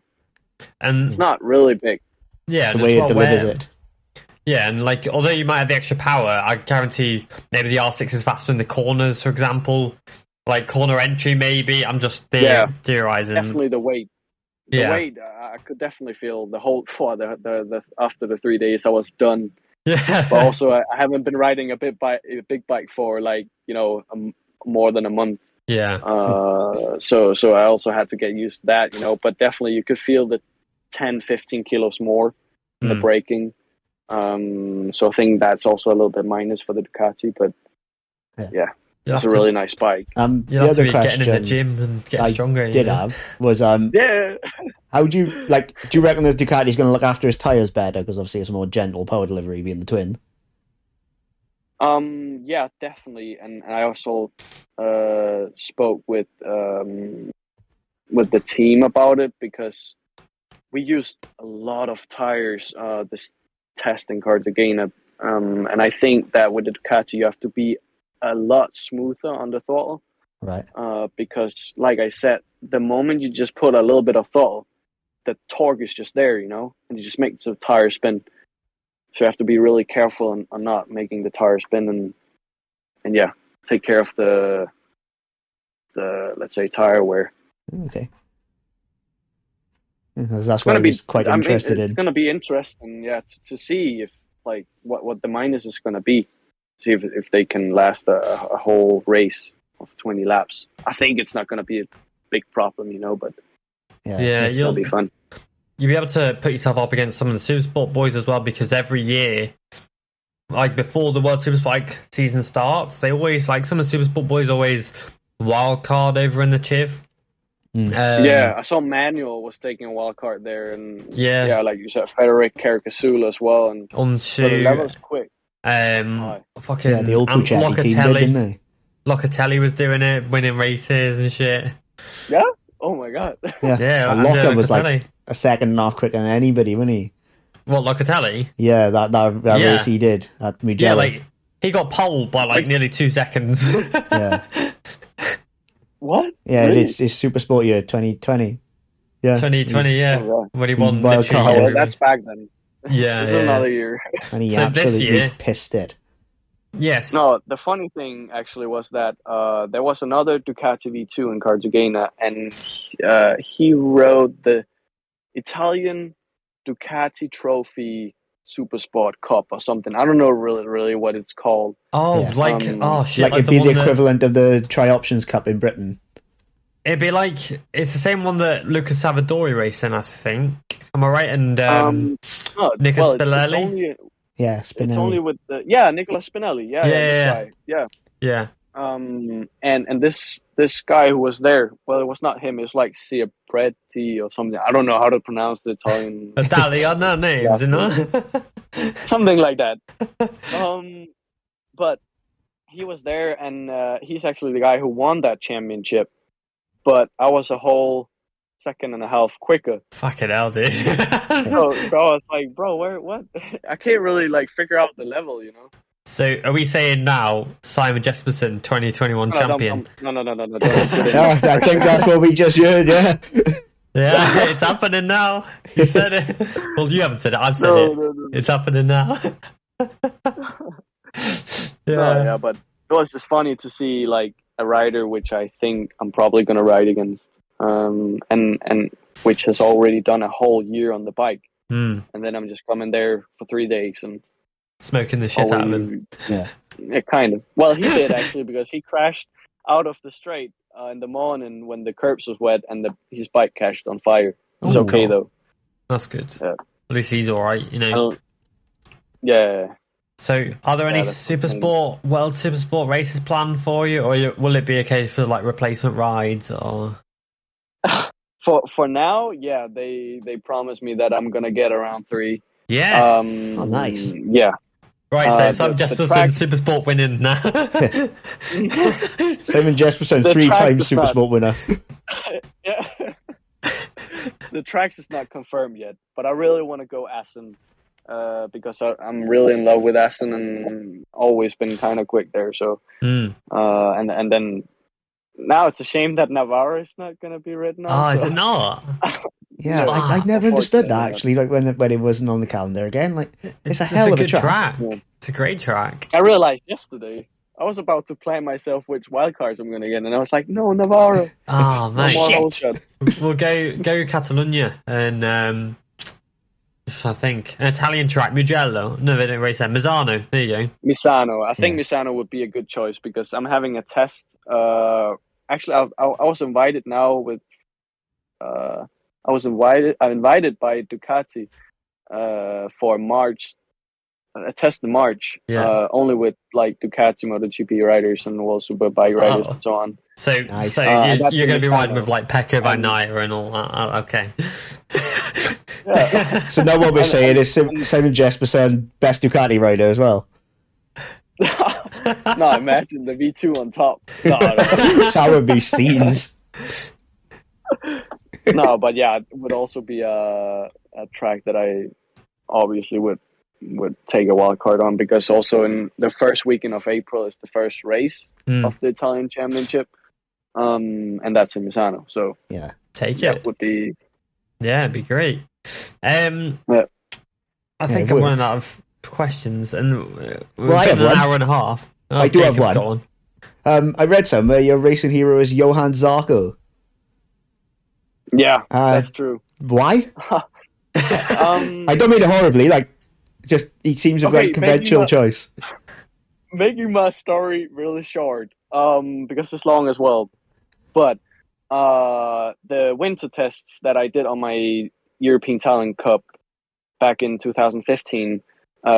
and it's not really big. Yeah, it's the way it delivers it. Yeah, and like, although you might have the extra power, I guarantee maybe the R6 is faster in the corners, for example, like corner entry maybe. I'm just theorizing. Definitely the weight. The weight, I could definitely feel the whole after the 3 days I was done. Yeah. But also I haven't been riding a big bike for like, you know, more than a month. Yeah. So I also had to get used to that, you know. But definitely you could feel the 10-15 kilos more in the braking. So I think that's also a little bit minus for the Ducati, but yeah, it's a really nice bike. The other question, getting in the gym and getting stronger, how do you do you reckon the Ducati's going to look after his tires better, because obviously it's a more gentle power delivery being the twin? Yeah, definitely, and I also spoke with the team about it, because we used a lot of tires this test in Cartagena, and I think that with the Ducati you have to be a lot smoother on the throttle, right? Because like I said, the moment you just put a little bit of throttle, the torque is just there, you know, and you just make the tire spin. So you have to be really careful on not making the tire spin, and yeah, take care of the let's say tire wear. Okay. That's what I was quite interested in. It's going to be interesting, to see if what the minus is going to be. See if they can last a whole race of 20 laps. I think it's not going to be a big problem, you know, but it'll be fun. You'll be able to put yourself up against some of the Supersport boys as well, because every year, like before the World Supersport season starts, they always, like, some of the Supersport boys always wild card over in the Chiv. I saw Manuel was taking a wild card there, and like you said, Federic Caracasula as well, and Onsu. That was quick. Fucking the old Locatelli, did, didn't Locatelli was doing it, winning races and shit. Yeah. Oh my god. Locatelli was like a second and a half quicker than anybody, wasn't he? What, Locatelli? Yeah, that race he did at Mugello. Yeah, like he got poled by like nearly 2 seconds. Yeah. What? Yeah, really? It's Super Sport year 2020. Yeah, 2020. Yeah, oh, right. When he won the championship. That's back then. Yeah, it's another year. And he absolutely pissed it. Yes. No, the funny thing actually was that there was another Ducati V2 in Cartagena, and he rode the Italian Ducati Trophy Supersport Cup or something. I don't know really what it's called. Oh, yeah. Like it'd be the equivalent of the Tri Options Cup in Britain. It'd be like, it's the same one that Lucas Savadori raced in, I think. Am I right? And Nicola Spinelli? Spinelli. It's only with Nicola Spinelli. Yeah. And this guy who was there, well, it was not him. It was like Ciapretti or something. I don't know how to pronounce the Italian. Italian names, you know, something like that. But he was there, and he's actually the guy who won that championship. But I was a whole second and a half quicker. Fucking hell, dude. So I was like, bro, what? I can't really figure out the level, you know. So are we saying now Simon Jespersen 2021 champion? No. I think that's what we just heard, yeah. Yeah, it's happening now. You said it. Well, you haven't said it. I've said it. No. It's happening now. Yeah, but it was just funny to see a rider which I think I'm probably going to ride against, and which has already done a whole year on the bike, and then I'm just coming there for 3 days and smoking the shit out of him. Yeah, kind of. Well, he did actually, because he crashed out of the straight in the morning when the curbs was wet, and his bike catched on fire. It's okay though. That's good. Yeah. At least he's all right, you know. Yeah. So, are there any World Supersport races planned for you, or will it be a case for replacement rides? Or for now, yeah, they promised me that I'm gonna get around 3. Yes, nice. Yeah, right. So Simon Jespersen Supersport winning now. Simon Jespersen 3-time Supersport winner. Yeah. The tracks is not confirmed yet, but I really want to go Assen. Because I'm really in love with Assen and always been kind of quick there. So, and then now it's a shame that Navarra is not going to be written off. Oh, so. Is it not? Yeah, I never understood that actually. When it wasn't on the calendar again, it's a hell of a track. Yeah. It's a great track. I realized yesterday I was about to plan myself which wildcards I'm going to get, and I was like, no, Navarra. Oh man, we'll go Catalonia and. I think an Italian track, Mugello. No, they didn't race that. Misano. There you go. Misano. I think Misano would be a good choice because I'm having a test. Actually, I was invited now with. I'm invited by Ducati for March, a test in March. Yeah. Only with Ducati MotoGP riders and World Superbike riders and so on. So, nice. You're going to be riding with Pecco Bagnaia and all that. Oh, okay. Yeah. So now what we're saying is Simon Jespersen, best Ducati rider as well. No, imagine the V2 on top. No, that would be scenes. No, but yeah, it would also be a track that I obviously would take a wild card on, because also in the first weekend of April is the first race of the Italian Championship, and that's in Misano. So yeah, take it. That would be. Yeah, it'd be great. I think I'm running out of questions, and I have an hour and a half. Oh, I do Jacob's have one. I read somewhere your racing hero is Johann Zarco. Yeah, that's true. Why? I don't mean it horribly. Just he seems a conventional choice. Making my story really short, because it's long as well, but. The winter tests that I did on my European Talent Cup back in 2015,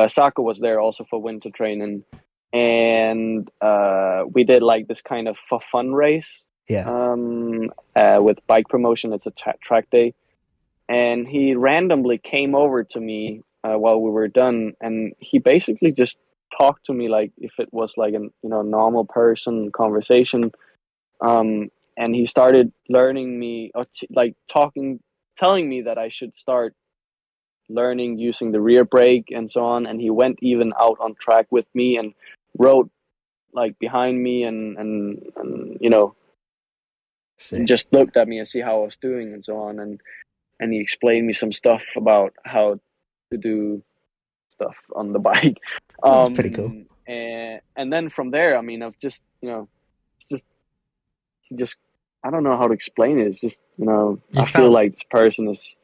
Saka was there also for winter training, and we did this kind of for fun race with bike promotion. It's a track day, and he randomly came over to me while we were done, and he basically just talked to me if it was a normal person conversation. And he started learning me, telling me that I should start learning using the rear brake and so on. And he went even out on track with me and rode behind me and you know, just looked at me and see how I was doing and so on. And he explained me some stuff about how to do stuff on the bike. That's pretty cool. And then from there, I mean, I've just, you know, I don't know how to explain it. It's just, you know, I feel like this person is.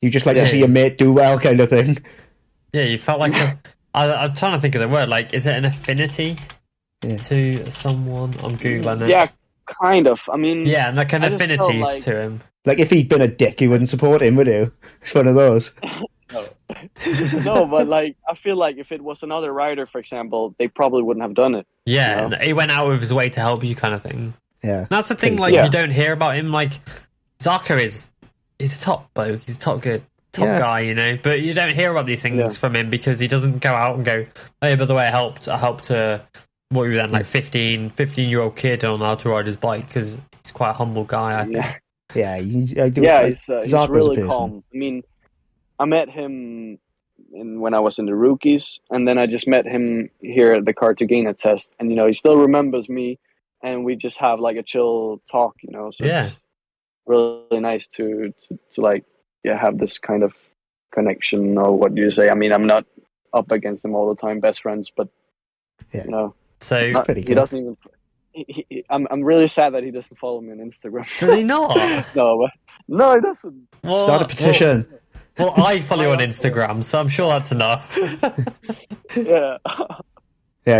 You just like to see your mate do well, kind of thing. Yeah, you felt like a... I'm trying to think of the word. Like, is it an affinity to someone? I'm Googling it. Yeah, kind of. I mean... Yeah, like an affinity to him. Like, if he'd been a dick, you wouldn't support him, would you? It's one of those. No, but, like, I feel like if it was another rider, for example, they probably wouldn't have done it. Yeah, you know? He went out of his way to help you kind of thing. Yeah. And that's the thing, like, you don't hear about him. Like, Zarco is... He's a top bloke. He's a top guy, you know. But you don't hear about these things from him because he doesn't go out and go, "Hey, by the way, I helped what you were then like 15-year-old kid on how to ride his bike," because he's quite a humble guy, I think. Yeah, he's really calm. I mean, I met him when I was in the rookies, and then I just met him here at the Cartagena test, and you know, he still remembers me, and we just have like a chill talk, you know. So it's really nice to like have this kind of connection, or what do you say? I mean, I'm not up against him all the time, best friends, but you know, so it's pretty good. He doesn't even. I'm really sad that he doesn't follow me on Instagram. Does he not? No, he doesn't. Well, start a petition. Well, I follow you on Instagram, so I'm sure that's enough. Yeah,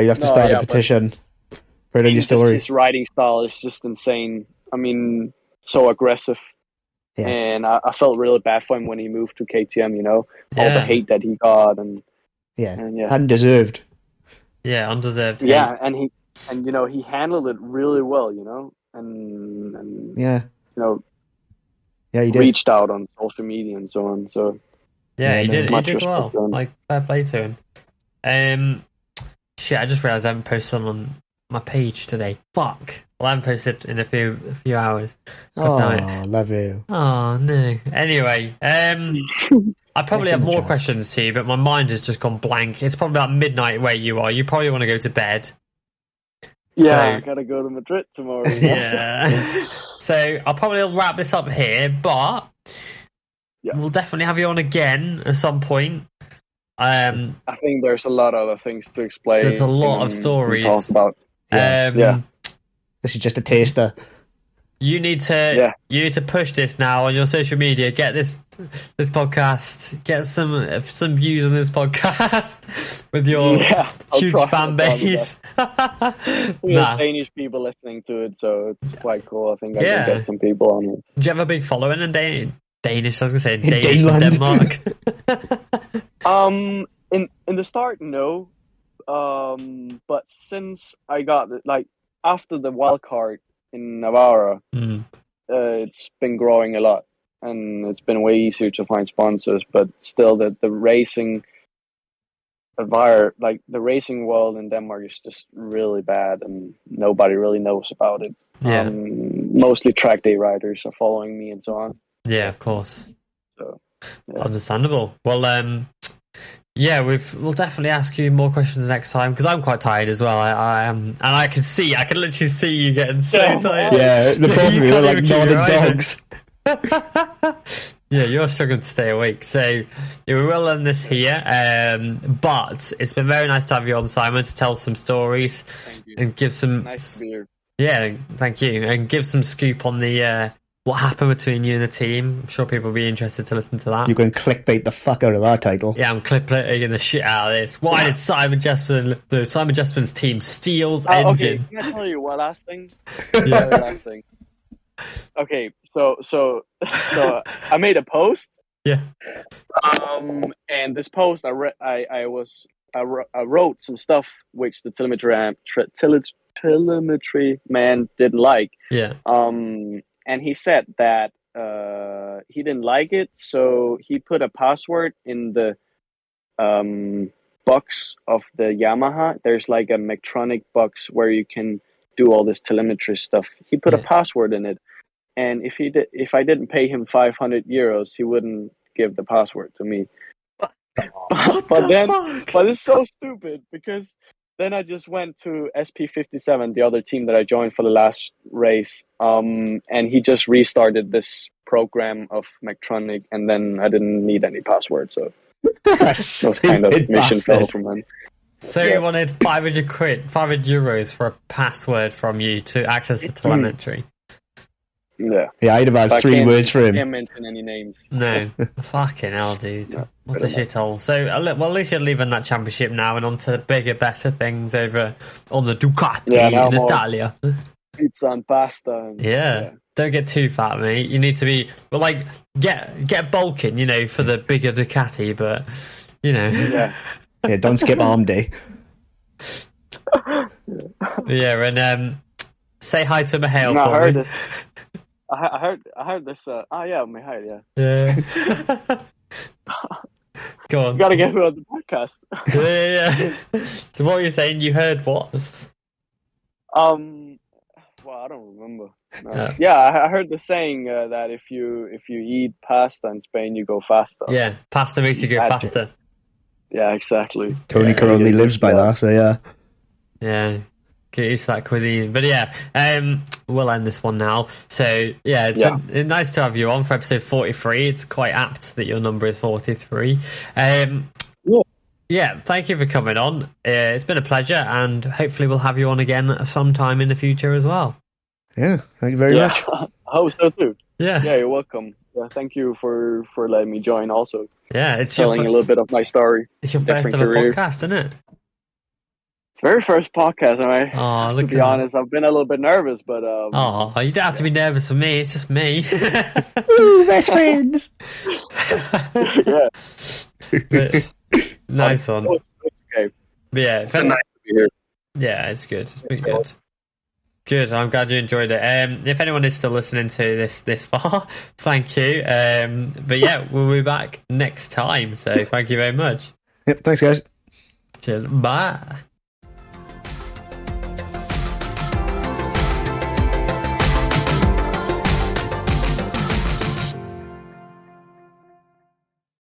you have to start a petition. Read on your story. His riding style is just insane. I mean, so aggressive. Yeah. And I felt really bad for him when he moved to KTM, you know, all the hate that he got and undeserved. Yeah, undeserved. Yeah, hate. And you know, he handled it really well, you know, and you know, he did. Reached out on social media and so on. So he did well. Like, fair play to him. Shit, I just realized I haven't posted on my page today. Fuck. Well, I haven't posted in a few hours. God, love you. Oh, no. Anyway, I probably have more questions to you, but my mind has just gone blank. It's probably about midnight where you are. You probably want to go to bed. Yeah, so, I gotta go to Madrid tomorrow. Yeah. So I'll probably wrap this up here, but we'll definitely have you on again at some point. I think there's a lot of other things to explain. There's a lot of stories to talk about. This is just a taster. You need to push this now on your social media. Get this podcast. Get some views on this podcast with your huge fan base. We have Danish people listening to it, so it's quite cool. I think I can get some people on it. Do you have a big following in Danish? I was going to say Danish in Denmark. In the start, no. But since I got after the wild card in Navarra, it's been growing a lot, and it's been way easier to find sponsors. But still, the racing environment, like the racing world in Denmark, is just really bad, and nobody really knows about it. Yeah. Mostly track day riders are following me and so on. Yeah, of course. So, understandable. Well, yeah, we'll definitely ask you more questions next time, because I'm quite tired as well. I am, and I can literally see you getting so tired. Yeah, the problem is we're like nodding dogs. Yeah, you're struggling to stay awake. So we will end this here. But it's been very nice to have you on, Simon, to tell some stories and give some nice beer. Yeah, thank you, and give some scoop on the what happened between you and the team. I'm sure people will be interested to listen to that. You can clickbait the fuck out of that title. Yeah, I'm clickbaiting the shit out of this. Why did Simon Jespersen's team steals engine? Okay, can I tell you one last thing? Yeah. Last thing. Okay, so I made a post. Yeah. And this post I wrote some stuff which the telemetry man didn't like. Yeah. And he said that he didn't like it, so he put a password in the box of the Yamaha. There's like a Medtronic box where you can do all this telemetry stuff. He put a password in it, and if I didn't pay him 500 euros, he wouldn't give the password to me. But it's so stupid, because then I just went to SP57, the other team that I joined for the last race, and he just restarted this program of Medtronic, and then I didn't need any password, so that's kind of mission failed from him. So he wanted 500 euros for a password from you to access the telemetry. Yeah. Yeah, I'd have had three words for him. I can't mention any names. No. Fucking hell, dude. No, what a shithole. So, well, at least you're leaving that championship now and onto bigger, better things over on the Ducati in Italia. Pizza and pasta. And, yeah. Don't get too fat, mate. You need to be, but like, get bulking, you know, for the bigger Ducati, but, you know. Yeah. Yeah, don't skip arm day. Yeah, and say hi to Mihail for me. I heard this. Yeah. Go on. You gotta get me on the podcast. Yeah. So what were you saying? You heard what? Well, I don't remember. No. Yeah, I heard the saying that if you eat pasta in Spain, you go faster. Yeah, pasta makes you go faster. Yeah, exactly. Tony currently lives by that, so yeah. Yeah. Get used to that cuisine, but yeah, we'll end this one now. So yeah, it's been nice to have you on for episode 43. It's quite apt that your number is 43. Yeah, thank you for coming on. It's been a pleasure, and hopefully we'll have you on again sometime in the future as well. Yeah, thank you very much. I hope so too. Yeah, you're welcome. Yeah, thank you for letting me join. Also, yeah, it's telling a little bit of my story. It's your first ever podcast, isn't it? Very first podcast, I mean, to be honest, I've been a little bit nervous, but you don't have to be nervous for me. It's just me. Ooh, best friends. Yeah, but, nice one. Okay. Yeah, it's been nice to be here. Yeah, it's good. It's been good. Good. I'm glad you enjoyed it. If anyone is still listening to this far, thank you. But yeah, we'll be back next time. So thank you very much. Yep. Thanks, guys. Cheers. Bye.